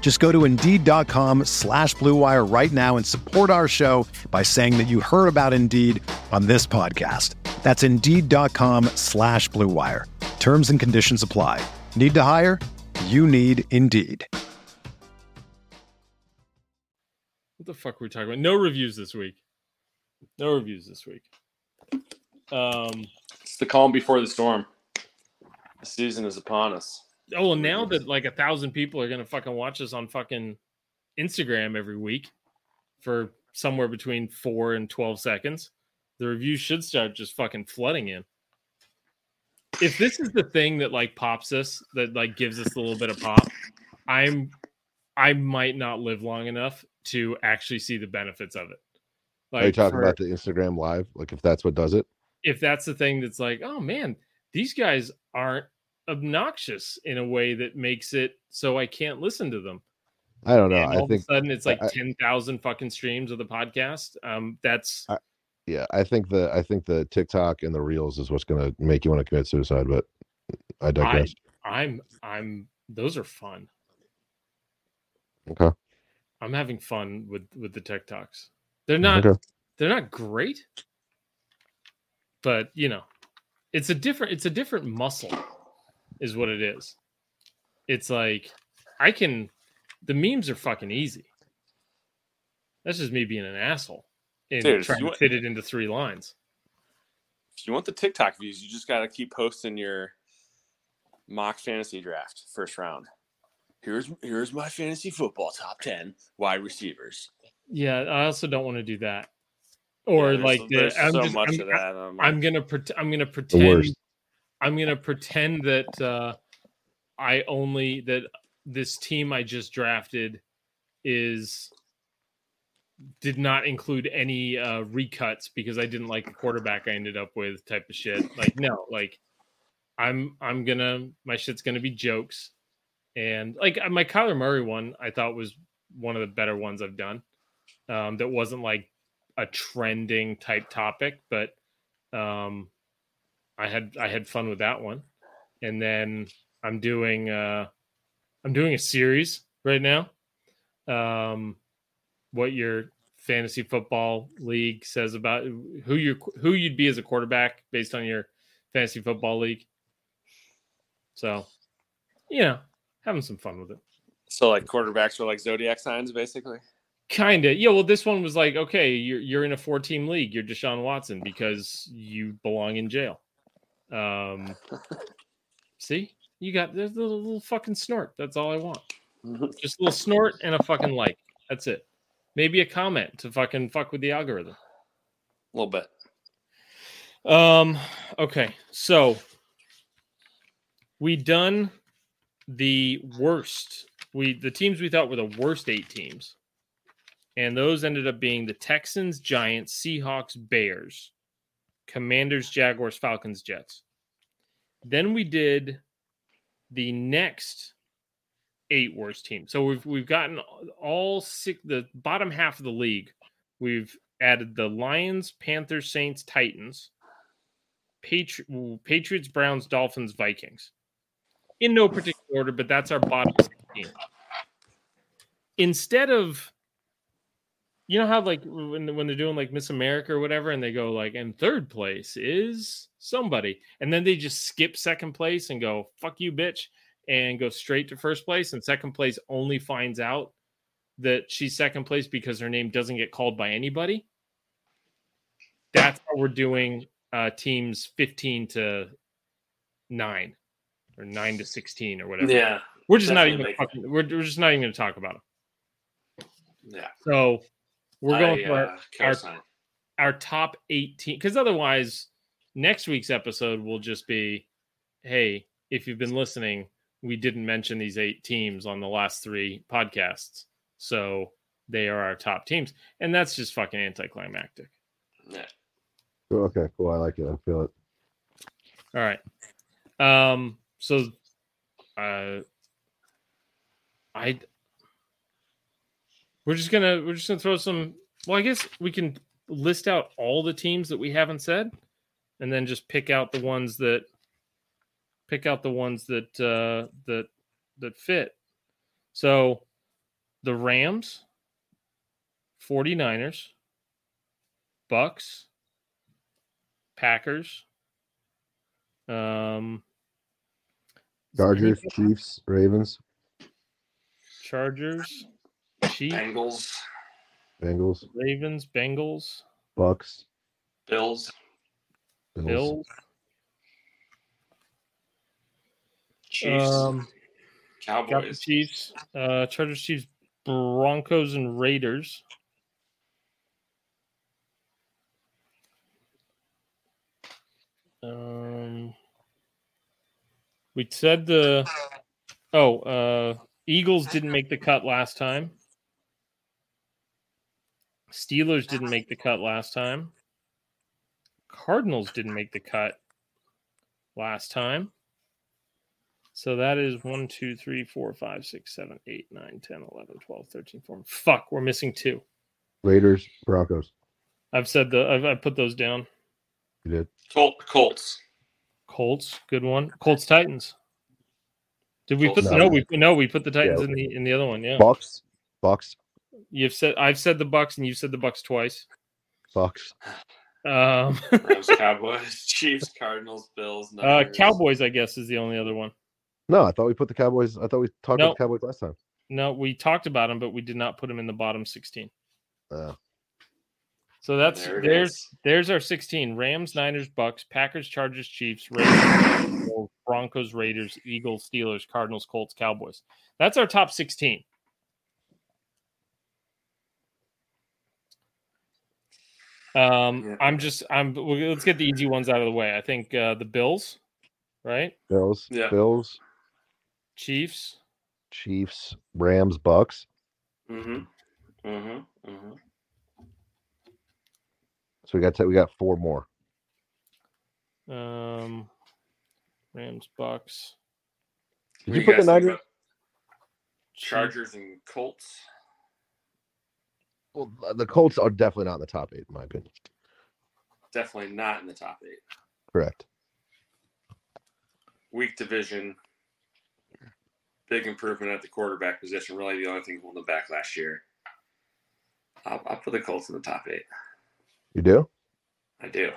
Just go to Indeed.com/Blue Wire right now and support our show by saying that you heard about Indeed on this podcast. That's Indeed.com/Blue Wire. Terms and conditions apply. Need to hire? You need Indeed. What the fuck were we talking about? No reviews this week. It's the calm before the storm. The season is upon us. Oh, well, now that like 1,000 people are going to fucking watch us on fucking Instagram every week for somewhere between 4 and 12 seconds, the reviews should start just fucking flooding in. If this is the thing that like pops us, that like gives us a little bit of pop, I might not live long enough to actually see the benefits of it. Like, are you talking about the Instagram Live? Like, if that's what does it? If that's the thing that's like, oh man, these guys aren't obnoxious in a way that makes it so I can't listen to them. I don't know. And all of a sudden, it's like 10,000 fucking streams of the podcast. I think the TikTok and the Reels is what's going to make you want to commit suicide. But I digress. Those are fun. Okay. I'm having fun with the TikToks. They're not great, but you know, it's a different muscle, is what it is. It's like the memes are fucking easy. That's just me being an asshole and trying to fit it into 3 lines. If you want the TikTok views, you just got to keep posting your mock fantasy draft first round. Here's my fantasy football top 10 wide receivers. Yeah, I also don't want to do that. Or yeah, there's so much of that. I'm gonna pretend that that this team I just drafted did not include any recuts because I didn't like the quarterback I ended up with, type of shit. Like, no, like my shit's gonna be jokes. And like my Kyler Murray one, I thought was one of the better ones I've done. That wasn't like a trending type topic, but I had fun with that one. And then I'm doing a series right now. What your fantasy football league says about who you'd be as a quarterback based on your fantasy football league. So, you know, having some fun with it. So like quarterbacks are like zodiac signs, basically. Kind of. Yeah, well, this one was like, okay, you're in a 4-team league. You're Deshaun Watson because you belong in jail. See? You got there's a little fucking snort. That's all I want. Just a little snort and a fucking like. That's it. Maybe a comment to fucking fuck with the algorithm. A little bit. Okay, so we done the worst. The teams we thought were the worst 8 teams. And those ended up being the Texans, Giants, Seahawks, Bears, Commanders, Jaguars, Falcons, Jets. Then we did the next 8 worst teams. So we've gotten all 6, the bottom half of the league. We've added the Lions, Panthers, Saints, Titans, Patriots, Browns, Dolphins, Vikings. In no particular order, but that's our bottom 16. Instead of... You know how, like, when they're doing, like, Miss America or whatever, and they go, like, and third place is somebody. And then they just skip second place and go, fuck you, bitch, and go straight to first place. And second place only finds out that she's second place because her name doesn't get called by anybody. That's how we're doing teams 15 to 9 or 9 to 16 or whatever. Yeah. We're just not even going to talk about them. Yeah. So... We're going for our top 18, because otherwise next week's episode will just be, hey, if you've been listening, we didn't mention these 8 teams on the last 3 podcasts, so they are our top teams, and that's just fucking anticlimactic. Yeah. Okay, cool. I like it. I feel it. All right. We're just gonna throw some. Well, I guess we can list out all the teams that we haven't said, and then just pick out the ones that fit. So, the Rams, 49ers, Bucks, Packers, Chargers, Chiefs, Ravens, Chargers. Chiefs, Bengals, Ravens, Bengals, Bucks, Bills, Chiefs, Cowboys, Chiefs, Chargers, Chiefs, Broncos, and Raiders. We said Eagles didn't make the cut last time. Steelers didn't make the cut last time. Cardinals didn't make the cut last time. So that is 1, 2, 3, 4, 5, 6, 7, 8, 9, 10, 11, 12, 13, 14. Fuck, we're missing 2. Raiders, Broncos. I put those down. You did. Colts, good one. Colts, Titans. Did we we put the Titans in the other one, yeah. Bucks. I've said the Bucks, and you've said the Bucks twice. Bucks. Rams, Cowboys, Chiefs, Cardinals, Bills. Cowboys, I guess, is the only other one. No, I thought we put the Cowboys. I thought we talked about the Cowboys last time. No, we talked about them, but we did not put them in the bottom 16. So there's our 16: Rams, Niners, Bucks, Packers, Chargers, Chiefs, Ravens, Broncos, Raiders, Eagles, Steelers, Cardinals, Colts, Cowboys. That's our top 16. Let's get the easy ones out of the way. I think the Bills, right? Bills, yeah. Bills, Chiefs, Rams, Bucks. Mm-hmm. So we got 4 more. Rams, Bucks. Did you put the Niners? Chargers and Colts. Well, the Colts are definitely not in the top 8, in my opinion. Definitely not in the top 8. Correct. Weak division. big improvement at the quarterback position. Really the only thing holding them back last year. I'll put the Colts in the top 8. You do? I do.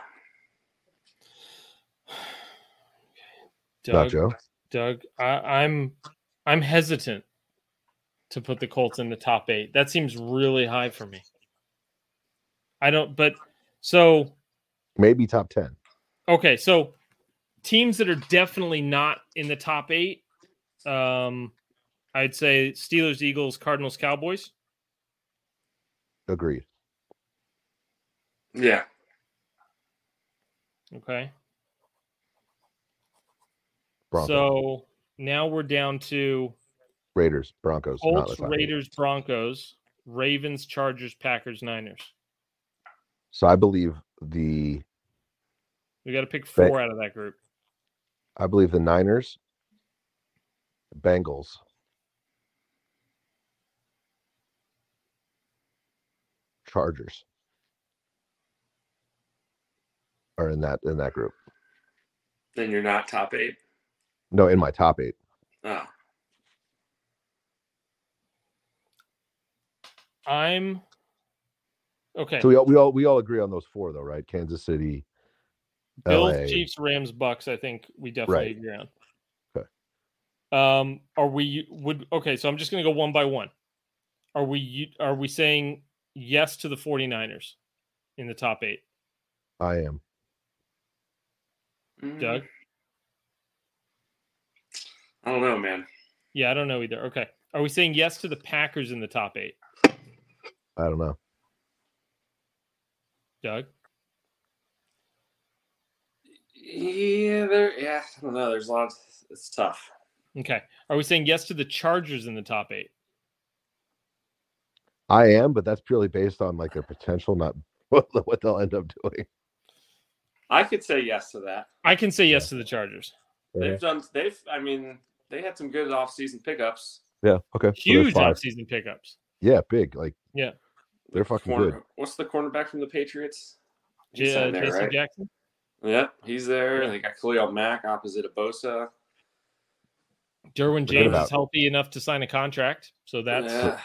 Doug, I'm hesitant to put the Colts in the top 8. That seems really high for me. Maybe top 10. Okay, so teams that are definitely not in the top 8, I'd say Steelers, Eagles, Cardinals, Cowboys. Agreed. Yeah. Okay. Broncos. So now we're down to Raiders, Broncos, Colts, Raiders, Broncos, Ravens, Chargers, Packers, Niners. So I believe we got to pick 4 out of that group. I believe the Niners, Bengals, Chargers are in that group. Then you're not top 8. No, in my top 8. Oh. I'm okay. So we all agree on those 4 though, right? Kansas City, Bills, LA. Chiefs, Rams, Bucks. I think we definitely agree on. Okay. So I'm just going to go one by one. Are we saying yes to the 49ers in the top 8? I am. Doug? I don't know, man. Yeah, I don't know either. Okay. Are we saying yes to the Packers in the top 8? I don't know. Doug? Yeah, I don't know. There's a lot. It's tough. Okay. Are we saying yes to the Chargers in the top 8? I am, but that's purely based on like their potential, not what they'll end up doing. I could say yes to that. I can say yes to the Chargers. Yeah. They had some good offseason pickups. Yeah. Okay. Huge offseason pickups. Yeah. Big. Like, yeah. They're fucking good. What's the cornerback from the Patriots? Yeah. Jason Jackson. Yeah. He's there. Yeah. They got Khalil Mack opposite of Bosa. Derwin James is healthy enough to sign a contract. So that's,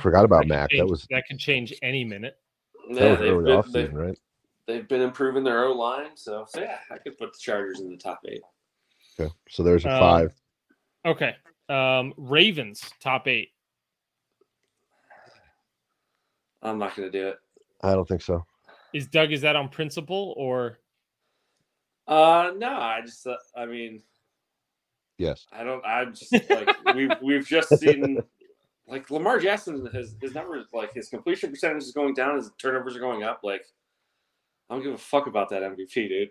forgot about Mack. That can change any minute. Yeah. That was early offseason, right? They've been improving their O-line, so yeah, I could put the Chargers in the top 8. Okay, so there's a 5. Okay, Ravens, top 8. I'm not going to do it. I don't think so. Is that on principle or? No, I just, yes. We've just seen, like, Lamar Jackson, his numbers, like, his completion percentage is going down, his turnovers are going up, like. I don't give a fuck about that MVP, dude.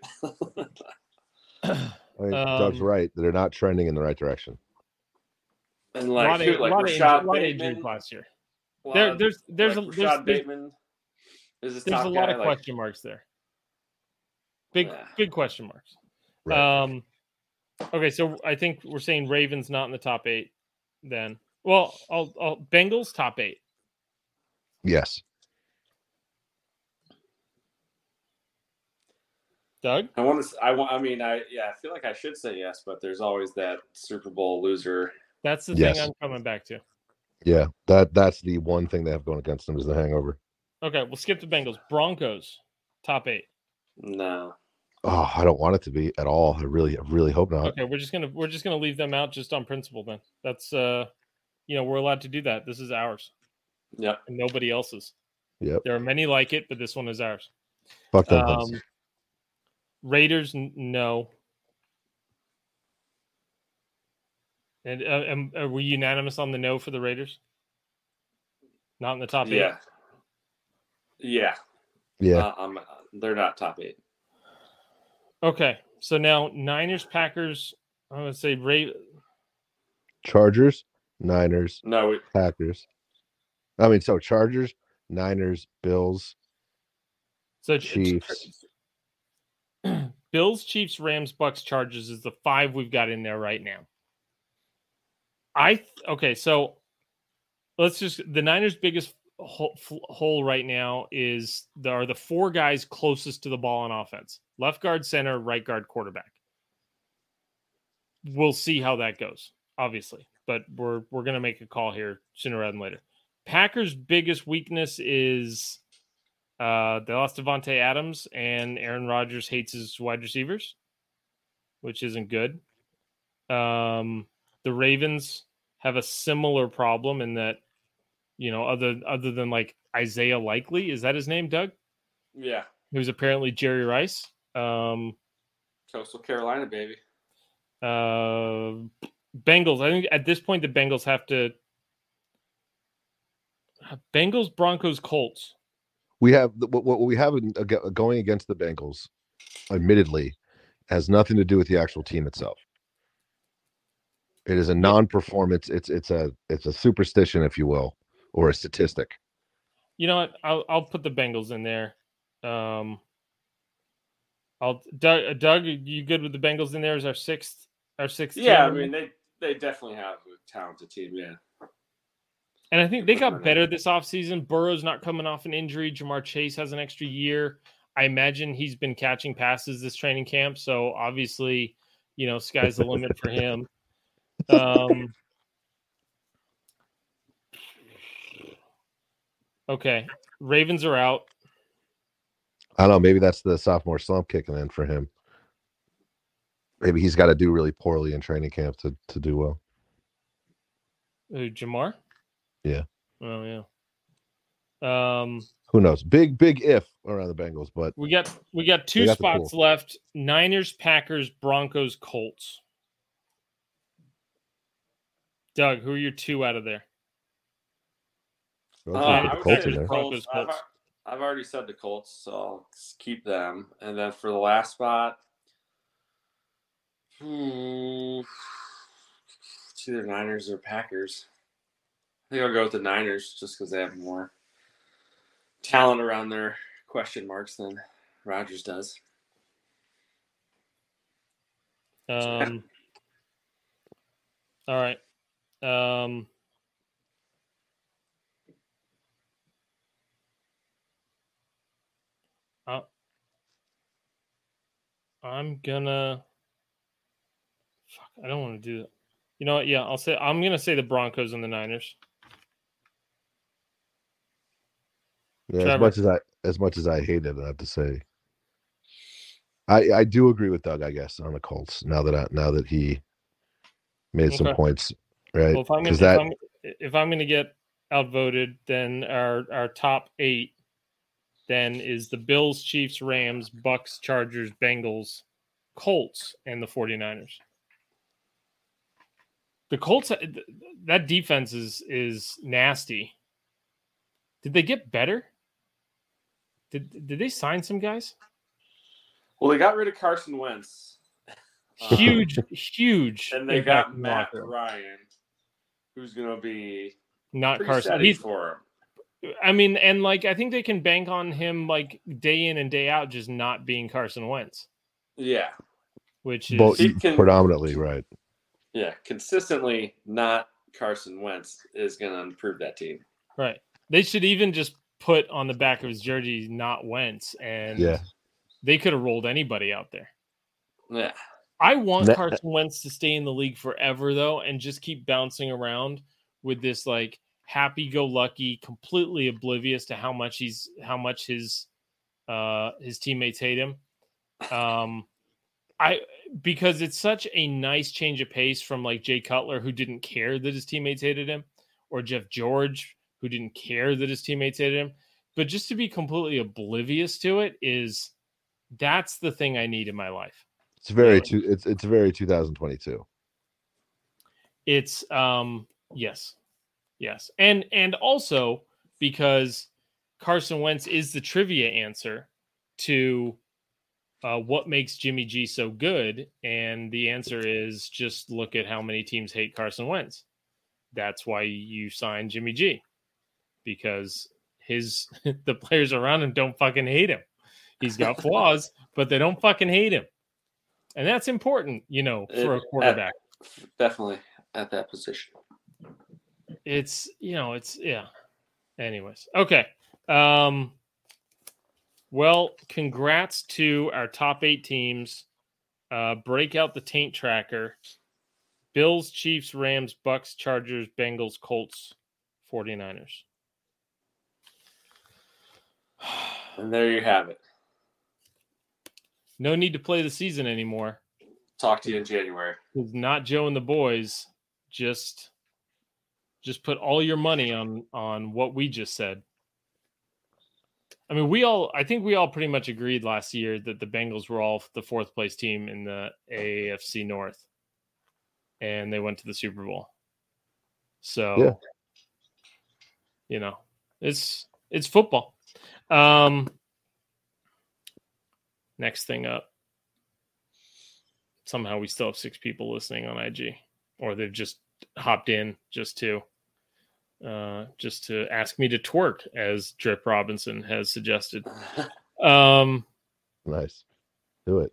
Doug's right. They're not trending in the right direction. And like, Rashad Bateman last year. There's a lot of question marks there. Big question marks. Right. Okay, so I think we're saying Ravens not in the top 8. Then, well, I'll Bengals top 8. Yes. Doug? I feel like I should say yes, but there's always that Super Bowl loser. That's the thing I'm coming back to. Yeah, that's the one thing they have going against them is the hangover. Okay, we'll skip the Bengals. Broncos, top 8. No. Oh, I don't want it to be at all. I really hope not. Okay, we're just gonna leave them out just on principle then. That's we're allowed to do that. This is ours. Yeah. And nobody else's. Yep. There are many like it, but this one is ours. Fuck them. Raiders, no. And are we unanimous on the no for the Raiders? Not in the top 8? Yeah. Yeah. They're not top 8. Okay. So now Niners, Packers, I would say Chargers, Niners, Packers. So Chargers, Niners, Bills, so Chiefs. Bills, Chiefs, Rams, Bucks, Chargers is the 5 we've got in there right now. So let's just the Niners' biggest hole right now is there are the 4 guys closest to the ball on offense: left guard, center, right guard, quarterback. We'll see how that goes, obviously, but we're going to make a call here sooner rather than later. Packers' biggest weakness is they lost Devontae Adams, and Aaron Rodgers hates his wide receivers, which isn't good. The Ravens have a similar problem in that, you know, other than like Isaiah Likely, is that his name, Doug? Yeah. Who's apparently Jerry Rice. Coastal Carolina, baby. Bengals. I think at this point the Bengals have to. Bengals, Broncos, Colts. We have what we have going against the Bengals, admittedly, has nothing to do with the actual team itself. It is a non-performance. It's a superstition, if you will, or a statistic. You know what? I'll put the Bengals in there. Doug, you good with the Bengals in there as our sixth? Yeah, team? I mean they definitely have a talented team. Yeah. And I think they got better this offseason. Burrow's not coming off an injury. Jamar Chase has an extra year. I imagine he's been catching passes this training camp. So obviously, you know, sky's the limit for him. Okay. Ravens are out. I don't know. Maybe that's the sophomore slump kicking in for him. Maybe he's got to do really poorly in training camp to do well. Jamar? Yeah. Oh yeah. Who knows? Big if around the Bengals, but we got two spots left: Niners, Packers, Broncos, Colts. Doug, who are your two out of there? Colts. I've already said the Colts, so I'll keep them. And then for the last spot, it's either Niners or Packers. I think I'll go with the Niners just because they have more talent around their question marks than Rodgers does. All right. I don't want to do that. You know what? Yeah, I'm going to say the Broncos and the Niners. Yeah, as much as I hate it, I have to say, I do agree with Doug, I guess, on the Colts. Now that he made some points, right? Well, if I'm going to get outvoted, then our top eight then is the Bills, Chiefs, Rams, Bucks, Chargers, Bengals, Colts, and the 49ers. The Colts, that defense is nasty. Did they get better? Did they sign some guys? Well, they got rid of Carson Wentz. Huge. And they got Matt Ryan, who's going to be not Carson. He's for him. I mean, and like I think they can bank on him like day in and day out, just not being Carson Wentz. Yeah, which is predominantly right. Yeah, consistently not Carson Wentz is going to improve that team. Right. They should even just put on the back of his jersey, not Wentz, and they could have rolled anybody out there. Yeah, I want Carson Wentz to stay in the league forever, though, and just keep bouncing around with this like happy-go-lucky, completely oblivious to how much his teammates hate him. Because it's such a nice change of pace from like Jay Cutler, who didn't care that his teammates hated him, or Jeff George, who didn't care that his teammates hated him. But just to be completely oblivious to it that's the thing I need in my life. It's very 2022. It's yes. And also because Carson Wentz is the trivia answer to what makes Jimmy G so good. And the answer is just look at how many teams hate Carson Wentz. That's why you signed Jimmy G. Because the players around him don't fucking hate him. He's got flaws, but they don't fucking hate him. And that's important, you know, for a quarterback. Definitely at that position. It's Anyways. Okay. Well, congrats to our top eight teams. Break out the taint tracker. Bills, Chiefs, Rams, Bucks, Chargers, Bengals, Colts, 49ers. And there you have it. No need to play the season anymore. Talk to you in January. It's not Joe and the boys. Just put all your money on what we just said. I mean, I think we all pretty much agreed last year that the Bengals were all the fourth place team in the AFC North, and they went to the Super Bowl. So, yeah. You know, it's football. Next thing up. Somehow we still have six people listening on IG, or they've just hopped in just to ask me to twerk, as Drip Robinson has suggested. Nice. Do it.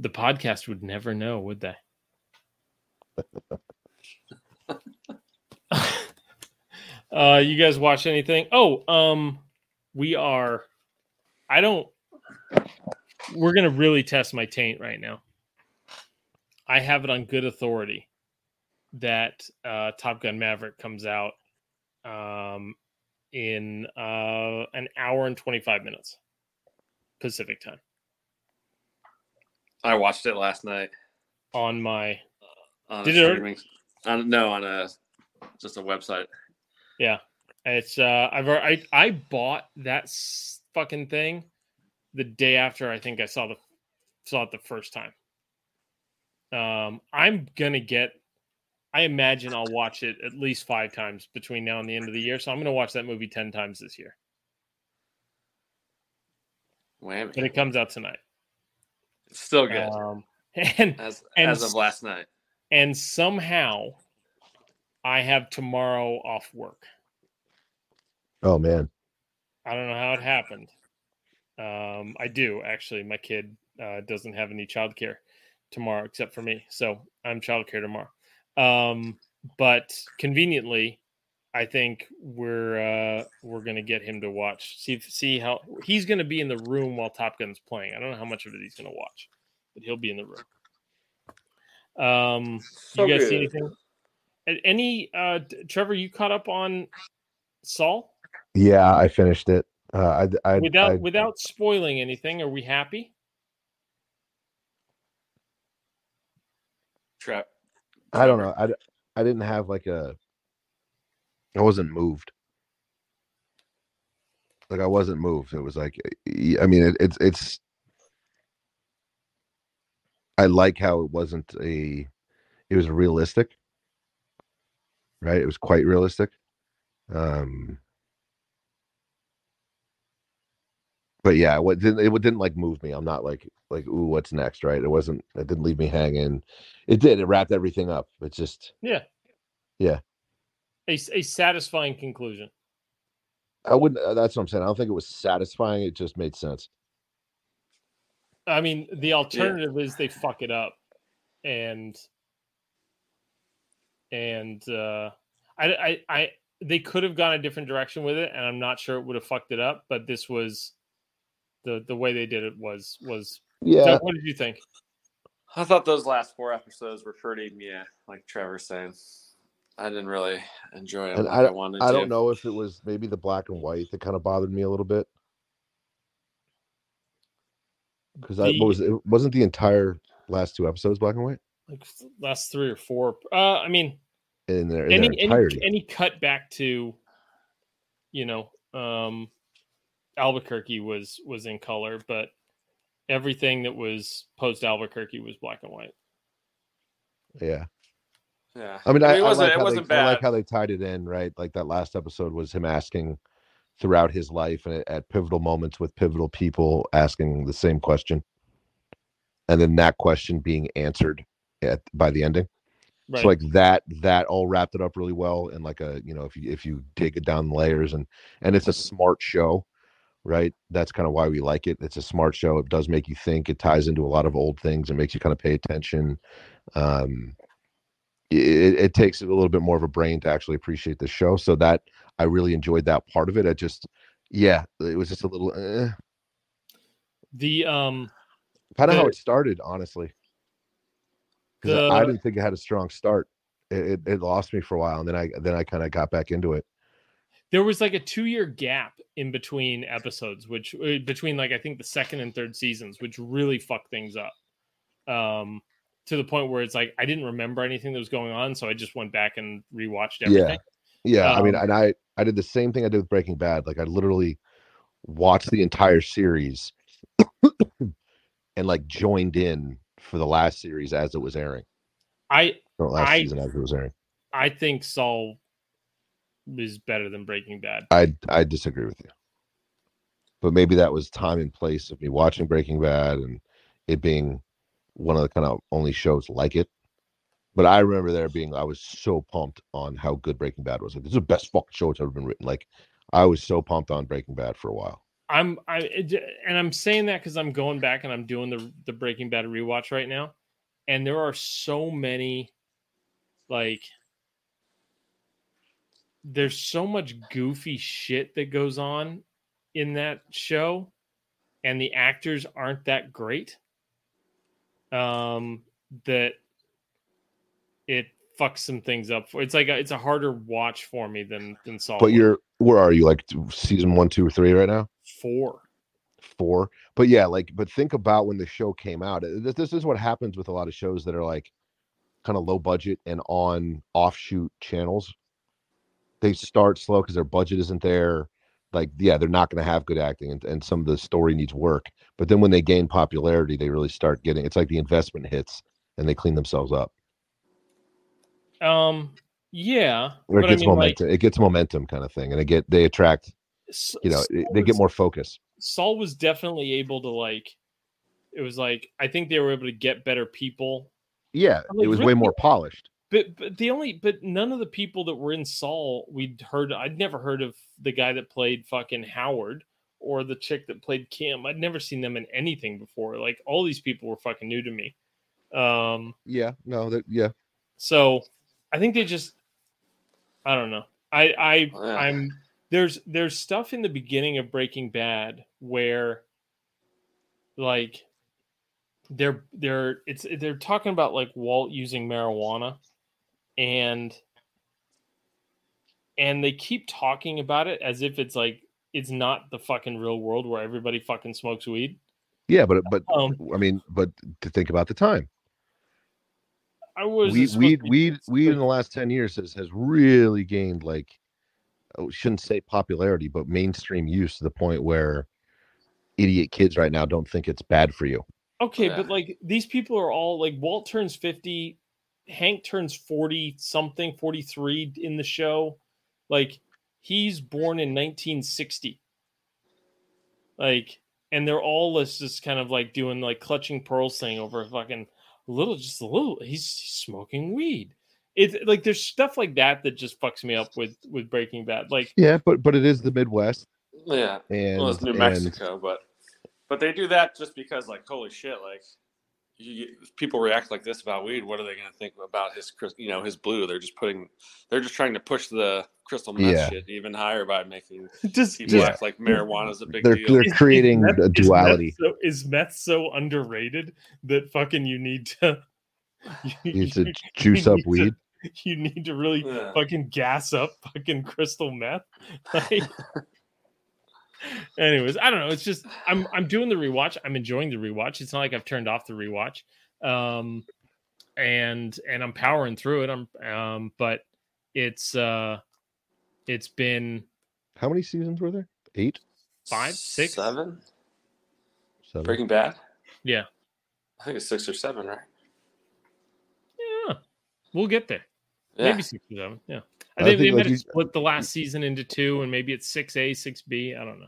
The podcast would never know, would they? You guys watch anything? Oh, we're going to really test my taint right now. I have it on good authority that Top Gun Maverick comes out in an hour and 25 minutes Pacific time. I watched it last night on my just a website. Yeah, it's I bought that fucking thing the day after I think I saw it the first time. I imagine I'll watch it at least 5 times between now and the end of the year. So I'm going to watch that movie 10 times this year. Whammy. And it comes out tonight. It's still good. As of last night. And somehow I have tomorrow off work. Oh, man. I don't know how it happened. I do, actually. My kid doesn't have any childcare tomorrow except for me. So I'm childcare tomorrow. But conveniently, I think we're going to get him to watch, see how he's going to be in the room while Top Gun's playing. I don't know how much of it he's going to watch, but he'll be in the room. You guys see anything? Trevor, you caught up on Saul? Yeah, I finished it. Without spoiling anything, are we happy? Trap. I don't know. I didn't have I wasn't moved. Like, I wasn't moved. It was like, I mean, it's I like how it was realistic, right? It was quite realistic. But yeah, it didn't like move me. I'm not like ooh, what's next, right? It didn't leave me hanging. It wrapped everything up. It's just a satisfying conclusion. That's what I'm saying. I don't think it was satisfying. It just made sense. I mean, the alternative is they fuck it up, and they could have gone a different direction with it, and I'm not sure it would have fucked it up. But this was. The way they did it was yeah. Doug, what did you think? I thought those last 4 episodes were pretty like Trevor's saying. I didn't really enjoy it. I wanted to. I don't know if it was maybe the black and white that kind of bothered me a little bit, because it wasn't the entire last 2 episodes black and white. Like last 3 or 4. I mean, any cut back to, Albuquerque was in color, but everything that was post Albuquerque was black and white. Yeah. I mean, I like how they tied it in, right? Like that last episode was him asking throughout his life and at pivotal moments with pivotal people asking the same question, and then that question being answered by the ending. Right. So like that all wrapped it up really well, and like a if you dig it down layers, and it's a smart show. Right. That's kind of why we like it. It's a smart show. It does make you think. It ties into a lot of old things. It makes you kind of pay attention. It takes a little bit more of a brain to actually appreciate the show. So that I really enjoyed that part of it. I just, it was just a little. Kind of how it started, honestly. because I didn't think it had a strong start. It lost me for a while, and then I kind of got back into it. There was like a 2-year gap in between episodes, which between like I think the second and third seasons, which really fucked things up. To the point where it's like I didn't remember anything that was going on, so I just went back and rewatched everything. Yeah. I mean, and I did the same thing I did with Breaking Bad. Like I literally watched the entire series and like joined in for the last series as it was airing. Season as it was airing. I think Saul is better than Breaking Bad. I disagree with you, but maybe that was time and place of me watching Breaking Bad and it being one of the kind of only shows like it. But I remember I was so pumped on how good Breaking Bad was. Like, this is the best fucking show it's ever been written. Like, I was so pumped on Breaking Bad for a while. I'm saying that because I'm going back and I'm doing the Breaking Bad rewatch right now, and there are so many, like, there's so much goofy shit that goes on in that show, and the actors aren't that great. That it fucks some things up. It's a harder watch for me than Saul. But where are you? Like season 1, 2, or 3 right now? 4. But yeah, but think about when the show came out. This is what happens with a lot of shows that are like kind of low budget and on offshoot channels. They start slow because their budget isn't there. Like, yeah, they're not going to have good acting, and some of the story needs work. But then when they gain popularity, they really start getting. It's like the investment hits, and they clean themselves up. Yeah, or it gets momentum. It gets momentum, kind of thing, and they attract. You know, they get more focus. Saul was definitely able to It was I think they were able to get better people. Yeah, it was way more polished. But none of the people that were in Saul I'd never heard of the guy that played fucking Howard or the chick that played Kim. I'd never seen them in anything before. Like, all these people were fucking new to me. So I think they just, I don't know. There's stuff in the beginning of Breaking Bad where they're talking about Walt using marijuana. And they keep talking about it as if it's it's not the fucking real world where everybody fucking smokes weed. Yeah, but to think about the time, weed in the last 10 years has really gained shouldn't say popularity, but mainstream use to the point where idiot kids right now don't think it's bad for you. Okay, yeah. But these people are all Walt turns 50. Hank turns 40 something, 43 in the show. He's born in 1960. And they're all just kind of doing clutching pearls thing over fucking a little. He's smoking weed. It's there's stuff like that that just fucks me up with Breaking Bad. Yeah, but it is the Midwest. Yeah, and it's New Mexico, but they do that just because holy shit, people react like this about weed. What are they going to think about his blue? They're just trying to push the crystal meth shit even higher by making people act like marijuana is a big deal. They're creating a duality. Is meth so underrated that fucking you need to juice up weed? You need to really fucking gas up fucking crystal meth. Anyways, I don't know. It's just I'm doing the rewatch. I'm enjoying the rewatch. It's not like I've turned off the rewatch, and I'm powering through it. But it's been, how many seasons were there? 8, 5, 6, 7. 7. Breaking Bad. Yeah, I think it's 6 or 7, right? Yeah, we'll get there. Yeah. Maybe 6 or 7. Yeah. I think they might have split the last season into 2, and maybe it's 6A, 6B. I don't know.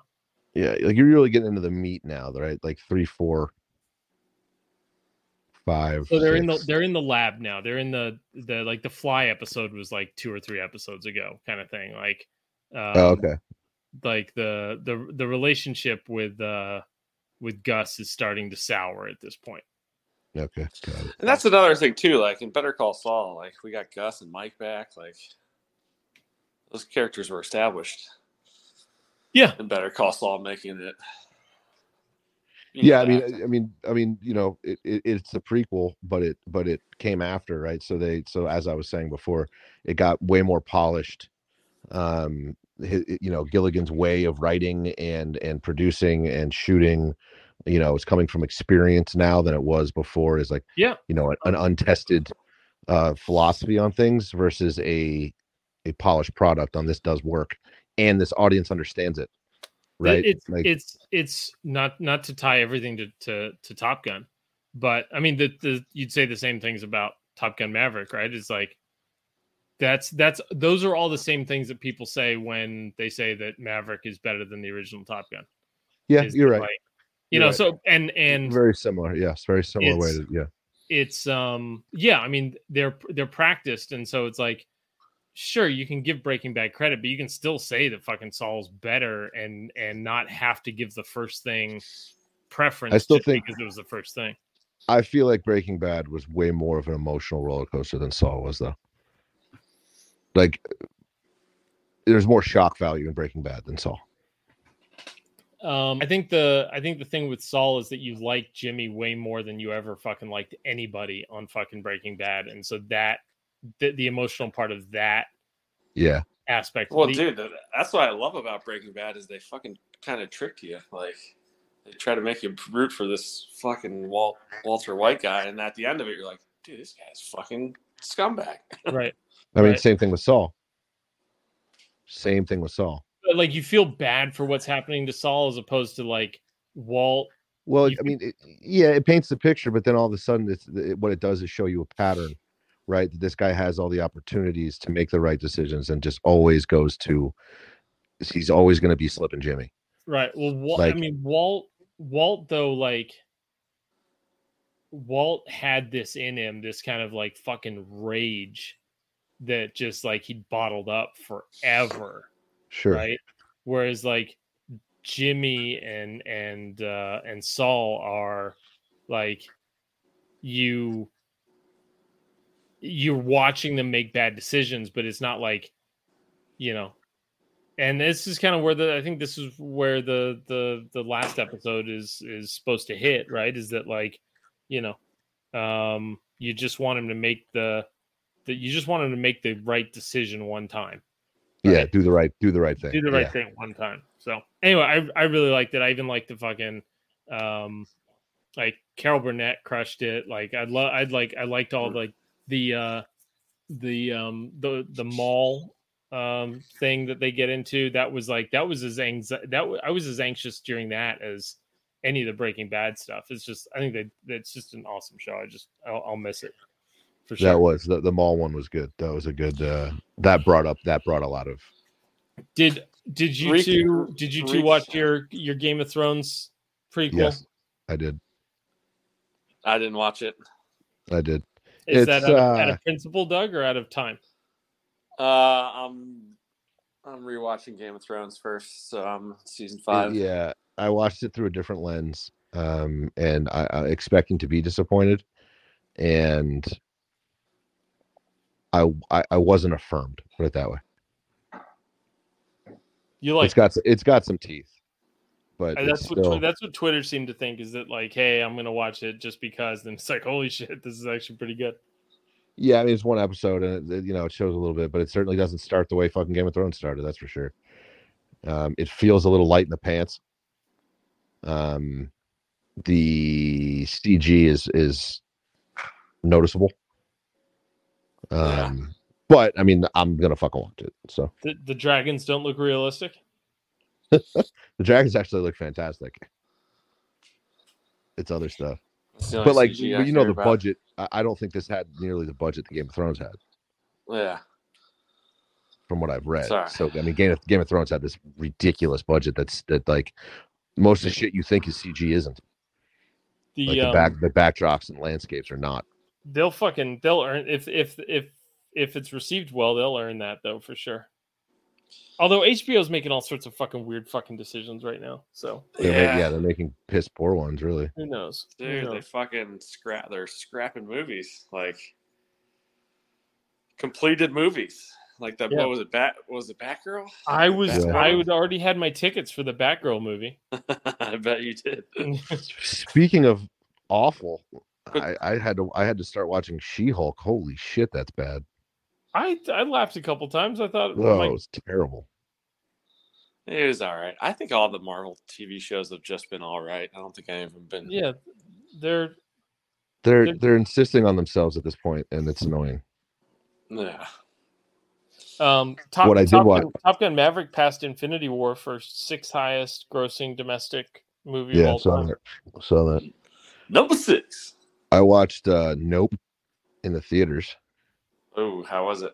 Yeah, you're really getting into the meat now, right? 3, 4, 5. So they're in the lab now. They're in the the fly episode was 2 or 3 episodes ago, kind of thing. Okay. The relationship with Gus is starting to sour at this point. Okay, got it. And that's another thing too. In Better Call Saul, we got Gus and Mike back. Those characters were established. Yeah. And Better Call Saul making it. Yeah, I mean, you know, it's a prequel, but it came after, right? So as I was saying before, it got way more polished. You know, Gilligan's way of writing and producing and shooting, you know, it's coming from experience now than it was before. Is like, yeah, you know, an untested philosophy on things versus a polished product. On this does work, and this audience understands it. Right. It's not to tie everything to Top Gun, but I mean you'd say the same things about Top Gun Maverick, right? It's like those are all the same things that people say when they say that Maverick is better than the original Top Gun. Yeah, you're right. Like, you know, right. So and very similar. Yes, very similar way to, yeah. It's I mean they're practiced, and so it's like, sure, you can give Breaking Bad credit, but you can still say that fucking Saul's better and not have to give the first thing preference. I still think because it was the first thing. I feel like Breaking Bad was way more of an emotional roller coaster than Saul was, though. Like, there's more shock value in Breaking Bad than Saul. I think the thing with Saul is that you like Jimmy way more than you ever fucking liked anybody on fucking Breaking Bad, and so that. The emotional part of that aspect. Well, dude, that's what I love about Breaking Bad is they fucking kind of tricked you. Like, they try to make you root for this fucking Walter White guy, and at the end of it, you're like, dude, this guy's fucking scumbag. Right. I mean, same thing with Saul. But, like, you feel bad for what's happening to Saul as opposed to, like, Walt. Well, I mean, it paints the picture, but then all of a sudden what it does is show you a pattern. Right, this guy has all the opportunities to make the right decisions, and just always goes to. He's always going to be slipping Jimmy. Right. Well, Walt though, like, Walt had this in him, this kind of like fucking rage, that just like he bottled up forever. Sure. Right. Whereas like Jimmy and Saul are like you. You're watching them make bad decisions, but it's not like, you know, and this is kind of where the last episode is supposed to hit, right? Is that like, you know, you just want him to make the right decision one time. Right? Yeah. Do the right thing. Do the right thing one time. So anyway, I really liked it. I even liked the fucking, like Carol Burnett crushed it. Like I liked all like, the mall thing that they get into, I was as anxious during that as any of the Breaking Bad stuff. It's just, I think that's just an awesome show. I'll miss it for sure. That was the mall one was good. That was a good that brought a lot of. Did you two watch your Game of Thrones prequel? Yes, I did. I didn't watch it. I did. Is that out of principle, Doug, or out of time? I'm rewatching Game of Thrones first, so I'm season 5. Yeah, I watched it through a different lens, and I expecting to be disappointed, and I wasn't affirmed. Put it that way. You like it's got some teeth, but that's what Twitter seemed to think, is that like, hey, I'm gonna watch it just because. Then it's like, holy shit, this is actually pretty good. Yeah, I mean, it's one episode, and it shows a little bit, but it certainly doesn't start the way fucking Game of Thrones started. That's for sure. It feels a little light in the pants. The CG is noticeable. But I mean, I'm gonna fucking watch it. So the dragons don't look realistic. The dragons actually look fantastic. It's other stuff. But like, CGI, you know, the budget, I don't think this had nearly the budget the Game of Thrones had. Yeah. From what I've read. Sorry. So, I mean, Game of Thrones had this ridiculous budget that like most of the shit you think is CG isn't. The backdrops and landscapes are not. They'll earn, if it's received well, they'll earn that though, for sure. Although HBO is making all sorts of fucking weird fucking decisions right now, so they're making piss poor ones. Really, who knows? Dude, they fucking scrapping movies, like completed movies. Like that, what was it? Was it Batgirl? I already had my tickets for the Batgirl movie. I bet you did. Speaking of awful, I had to start watching She-Hulk. Holy shit, that's bad. I laughed a couple times. I thought it was terrible. It was all right. I think all the Marvel TV shows have just been all right. I don't think any of them been. Yeah, they're insisting on themselves at this point, and it's annoying. Yeah. Top Gun Maverick passed Infinity War for sixth highest grossing domestic movie of all time. Yeah, saw that. Number six. I watched Nope in the theaters. Oh, how was it?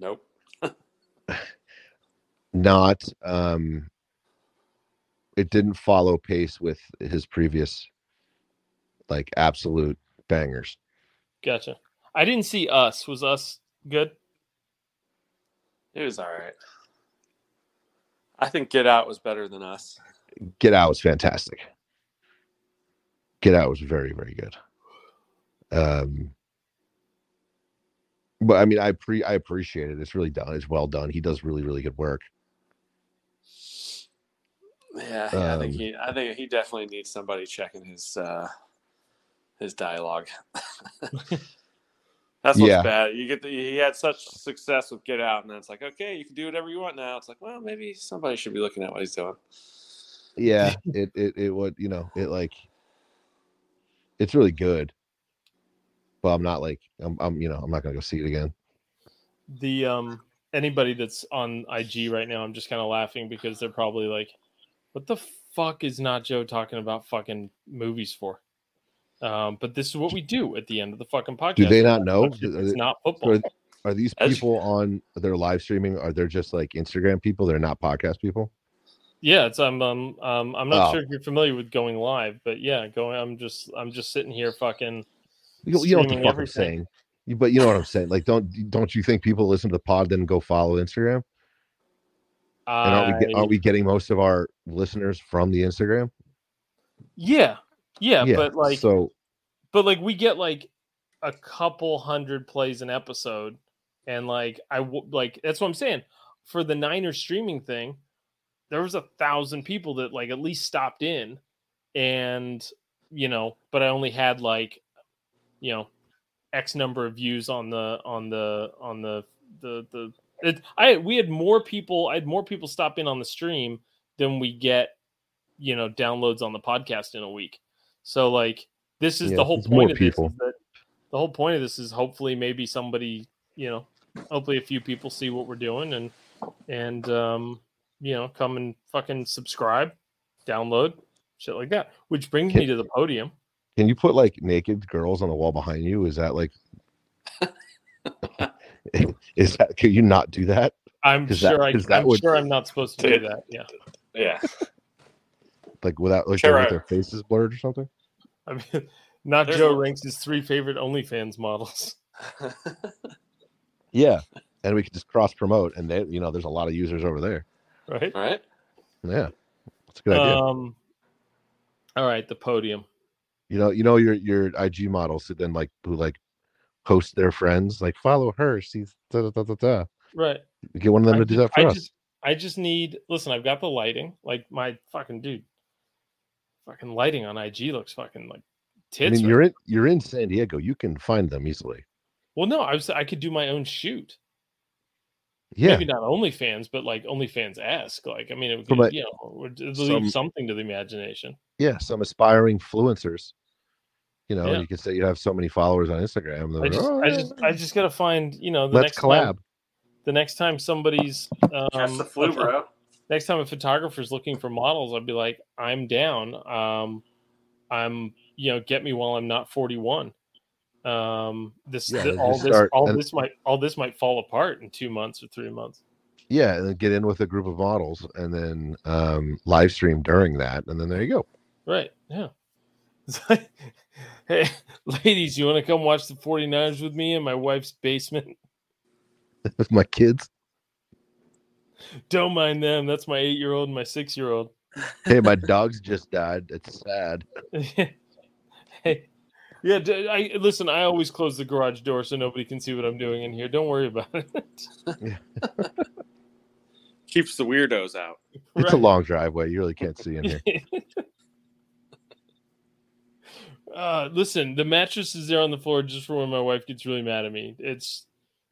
Nope. Not. It didn't follow pace with his previous, like, absolute bangers. Gotcha. I didn't see Us. Was Us good? It was all right. I think Get Out was better than Us. Get Out was fantastic. Get Out was very, very good. But I mean, I appreciate it. It's really done. It's well done. He does really, really good work. Yeah, I think he definitely needs somebody checking his dialogue. That's what's bad. He had such success with Get Out, and then it's like, okay, you can do whatever you want now. It's like, well, maybe somebody should be looking at what he's doing. Yeah, it would, you know, it like, it's really good, but I'm not like, I'm not gonna go see it again. The anybody that's on IG right now, I'm just kind of laughing because they're probably like, what the fuck is Not Joe talking about fucking movies for? But this is what we do at the end of the fucking podcast. Do they not know? It's not football. Are these people on their live streaming? Are they just like Instagram people? They're not podcast people? Yeah, it's I'm not sure if you're familiar with going live, but yeah, I'm just sitting here fucking. You don't know what I'm saying, but you know what I'm saying. Like, don't you think people listen to the pod then go follow Instagram? And aren't we getting most of our listeners from the Instagram? Yeah. Yeah, but like, so, but like, we get like a couple hundred plays an episode, and like, that's what I'm saying. For the Niners streaming thing, there was 1,000 people that like at least stopped in, and you know, but I only had like, you know, X number of views on the. I had more people stop in on the stream than we get, you know, downloads on the podcast in a week. So like, this is the whole point of people. This is that the whole point of this is hopefully maybe somebody, you know, hopefully a few people see what we're doing and you know, come and fucking subscribe, download, shit like that. Which brings me to the podium. Can you put like naked girls on the wall behind you? Is that like can you not do that? I'm not supposed to do that. Yeah. Yeah. Like without like their faces blurred or something. I mean, Joe ranks his 3 favorite OnlyFans models. Yeah, and we could just cross promote, and they, you know, there's a lot of users over there. Right. All right. Yeah, that's a good idea. All right, the podium. You know your IG models who then like who like post their friends like follow her. She's da da da da. Right. Get one of them to do that for us. I just need. Listen, I've got the lighting. Like my fucking dude. Fucking lighting on IG looks fucking like tits. I mean, you're in San Diego. You can find them easily. Well, no, I could do my own shoot. Yeah, maybe not OnlyFans, but like OnlyFans-esque. Like, I mean, it would be, but you know, leave something to the imagination. Yeah, some aspiring influencers. You know, you could say you have so many followers on Instagram. I just gotta find. You know, the next time somebody's catch the flu, bro. Next time a photographer's looking for models, I'd be like, I'm down. I'm, you know, get me while I'm not 41. This might fall apart in 2 months or 3 months. Yeah, and then get in with a group of models and then live stream during that, and then there you go. Right. Yeah. It's like, hey, ladies, you want to come watch the 49ers with me in my wife's basement? With my kids. Don't mind them. That's my 8-year-old and my 6-year-old. Hey, my dogs just died. It's sad. Hey, Yeah, listen, I always close the garage door so nobody can see what I'm doing in here. Don't worry about it. Yeah. Keeps the weirdos out. It's right. A long driveway. You really can't see in here. Listen, the mattress is there on the floor just for when my wife gets really mad at me.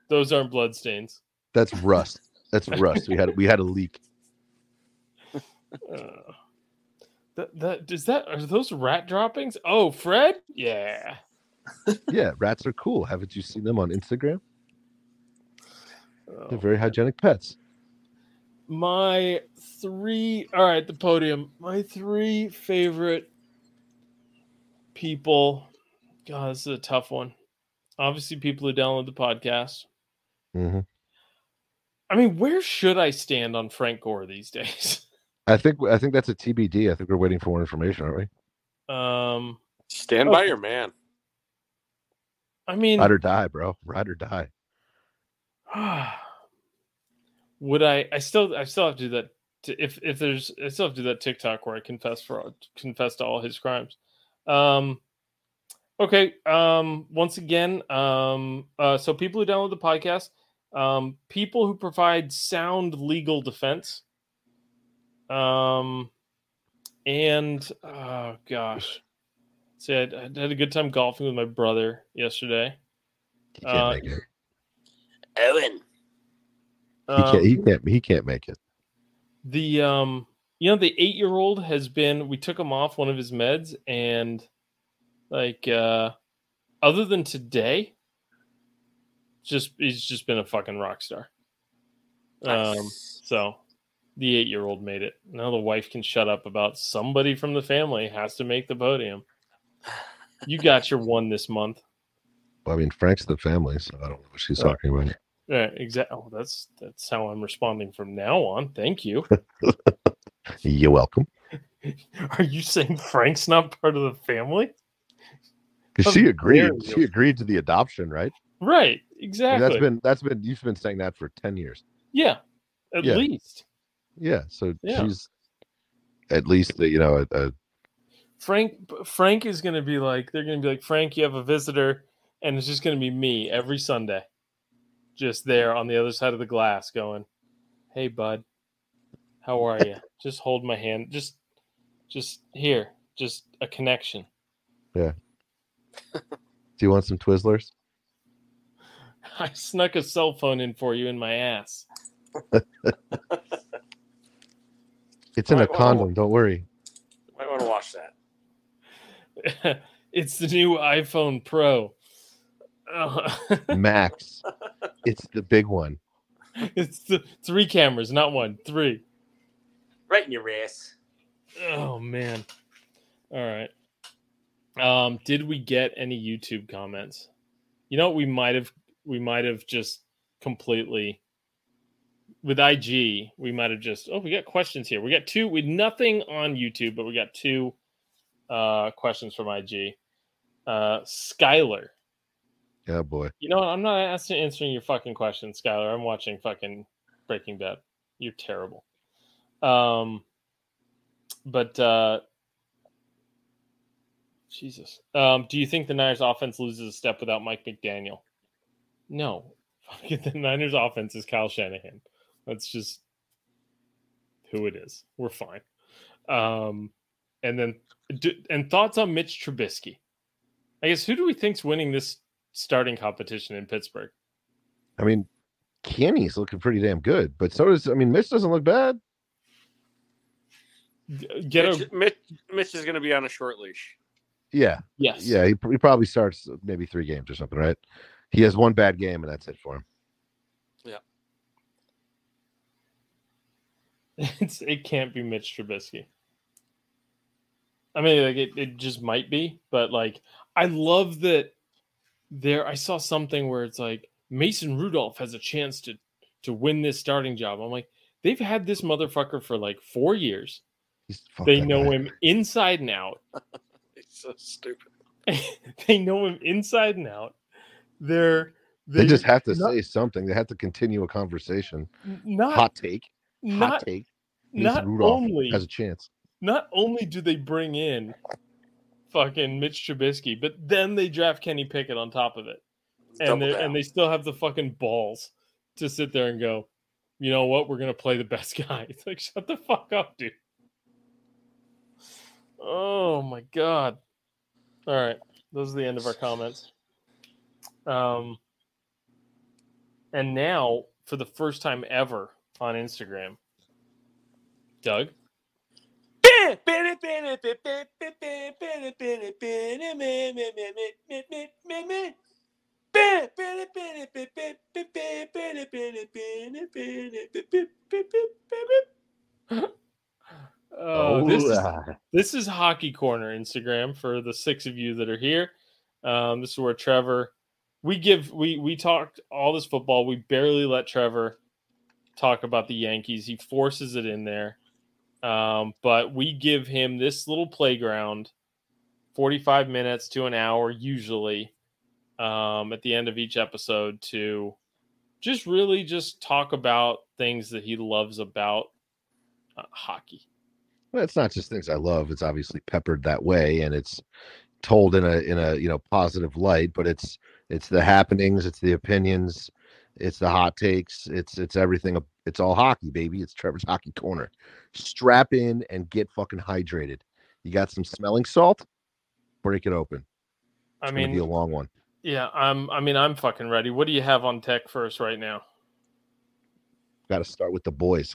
Those aren't blood stains. That's rust. That's rust. We had a leak. Are those rat droppings? Oh, Fred? Yeah. Yeah, rats are cool. Haven't you seen them on Instagram? They're very hygienic pets. My three favorite people. God, this is a tough one. Obviously, people who download the podcast. Mm-hmm. I mean, where should I stand on Frank Gore these days? I think that's a TBD. I think we're waiting for more information, aren't we? Stand by your man. I mean, ride or die, bro. Ride or die. Would I still have to do that I still have to do that TikTok where I confess to all his crimes. Okay. Once again, so people who download the podcast, people who provide sound legal defense, and oh gosh, see, I had a good time golfing with my brother yesterday. He can't make it. Owen. He can't make it. The 8-year-old has been, we took him off one of his meds, and other than today, he's just been a fucking rock star. Nice. So the 8-year-old made it. Now the wife can shut up about somebody from the family has to make the podium. You got your one this month. Well, I mean, Frank's the family, so I don't know what she's talking about. Yeah, exactly. Oh, that's how I'm responding from now on. Thank you. You're welcome. Are you saying Frank's not part of the family? Because she agreed. She agreed to the adoption, right? Right. Exactly. And that's been you've been saying that for 10 years. Yeah, at least. Yeah. So she's at least a Frank is going to be like, they're going to be like, Frank, you have a visitor, and it's just going to be me every Sunday. Just there on the other side of the glass going, hey, bud, how are you? Just hold my hand. Just here. Just a connection. Yeah. Do you want some Twizzlers? I snuck a cell phone in for you in my ass. It's in a condom. Don't worry. I want to watch that. It's the new iPhone Pro. Max. It's the big one. It's the 3 cameras, not 1. 3. Right in your ass. Oh man. All right. Did we get any YouTube comments? You know what, we might have just completely with IG, we might have just we got questions here. We got 2 with nothing on YouTube, but we got 2 questions from IG. Skylar. Oh, boy. You know what? I'm not answering your fucking question, Skylar. I'm watching fucking Breaking Bad. You're terrible. Jesus. Do you think the Niners offense loses a step without Mike McDaniel? No. Fucking the Niners offense is Kyle Shanahan. That's just who it is. We're fine. And thoughts on Mitch Trubisky. I guess, who do we think's winning this starting competition in Pittsburgh? I mean, Kenny's looking pretty damn good, but Mitch doesn't look bad. Mitch is going to be on a short leash. Yeah. Yes. Yeah, he probably starts maybe 3 games or something, right? He has one bad game, and that's it for him. Yeah. It can't be Mitch Trubisky. I mean, it just might be, but I love that. I saw something where it's like Mason Rudolph has a chance to win this starting job. I'm like, they've had this motherfucker for 4 years. They know him inside and out. He's so stupid. They know him inside and out. They just have to say something. They have to continue a conversation. Hot take. Mason Rudolph has a chance. Not only do they bring in fucking Mitch Trubisky, but then they draft Kenny Pickett on top of it. And they still have the fucking balls to sit there and go, you know what, we're going to play the best guy. It's like, shut the fuck up, dude. Oh, my God. All right. Those are the end of our comments. And now, for the first time ever on Instagram, Doug. This is Hockey Corner Instagram for the six of you that are here. This is where Trevor, we talked all this football. We barely let Trevor talk about the Yankees. He forces it in there. But we give him this little playground, 45 minutes to an hour usually, at the end of each episode to just really just talk about things that he loves about hockey. Well, it's not just things I love. It's obviously peppered that way, and it's told in a positive light. But it's the happenings, it's the opinions, it's the hot takes, it's everything. It's all hockey, baby. It's Trevor's Hockey Corner. Strap in and get fucking hydrated. You got some smelling salt? Break it open. It's gonna be a long one. Yeah, I'm fucking ready. What do you have on tech first right now? Got to start with the boys.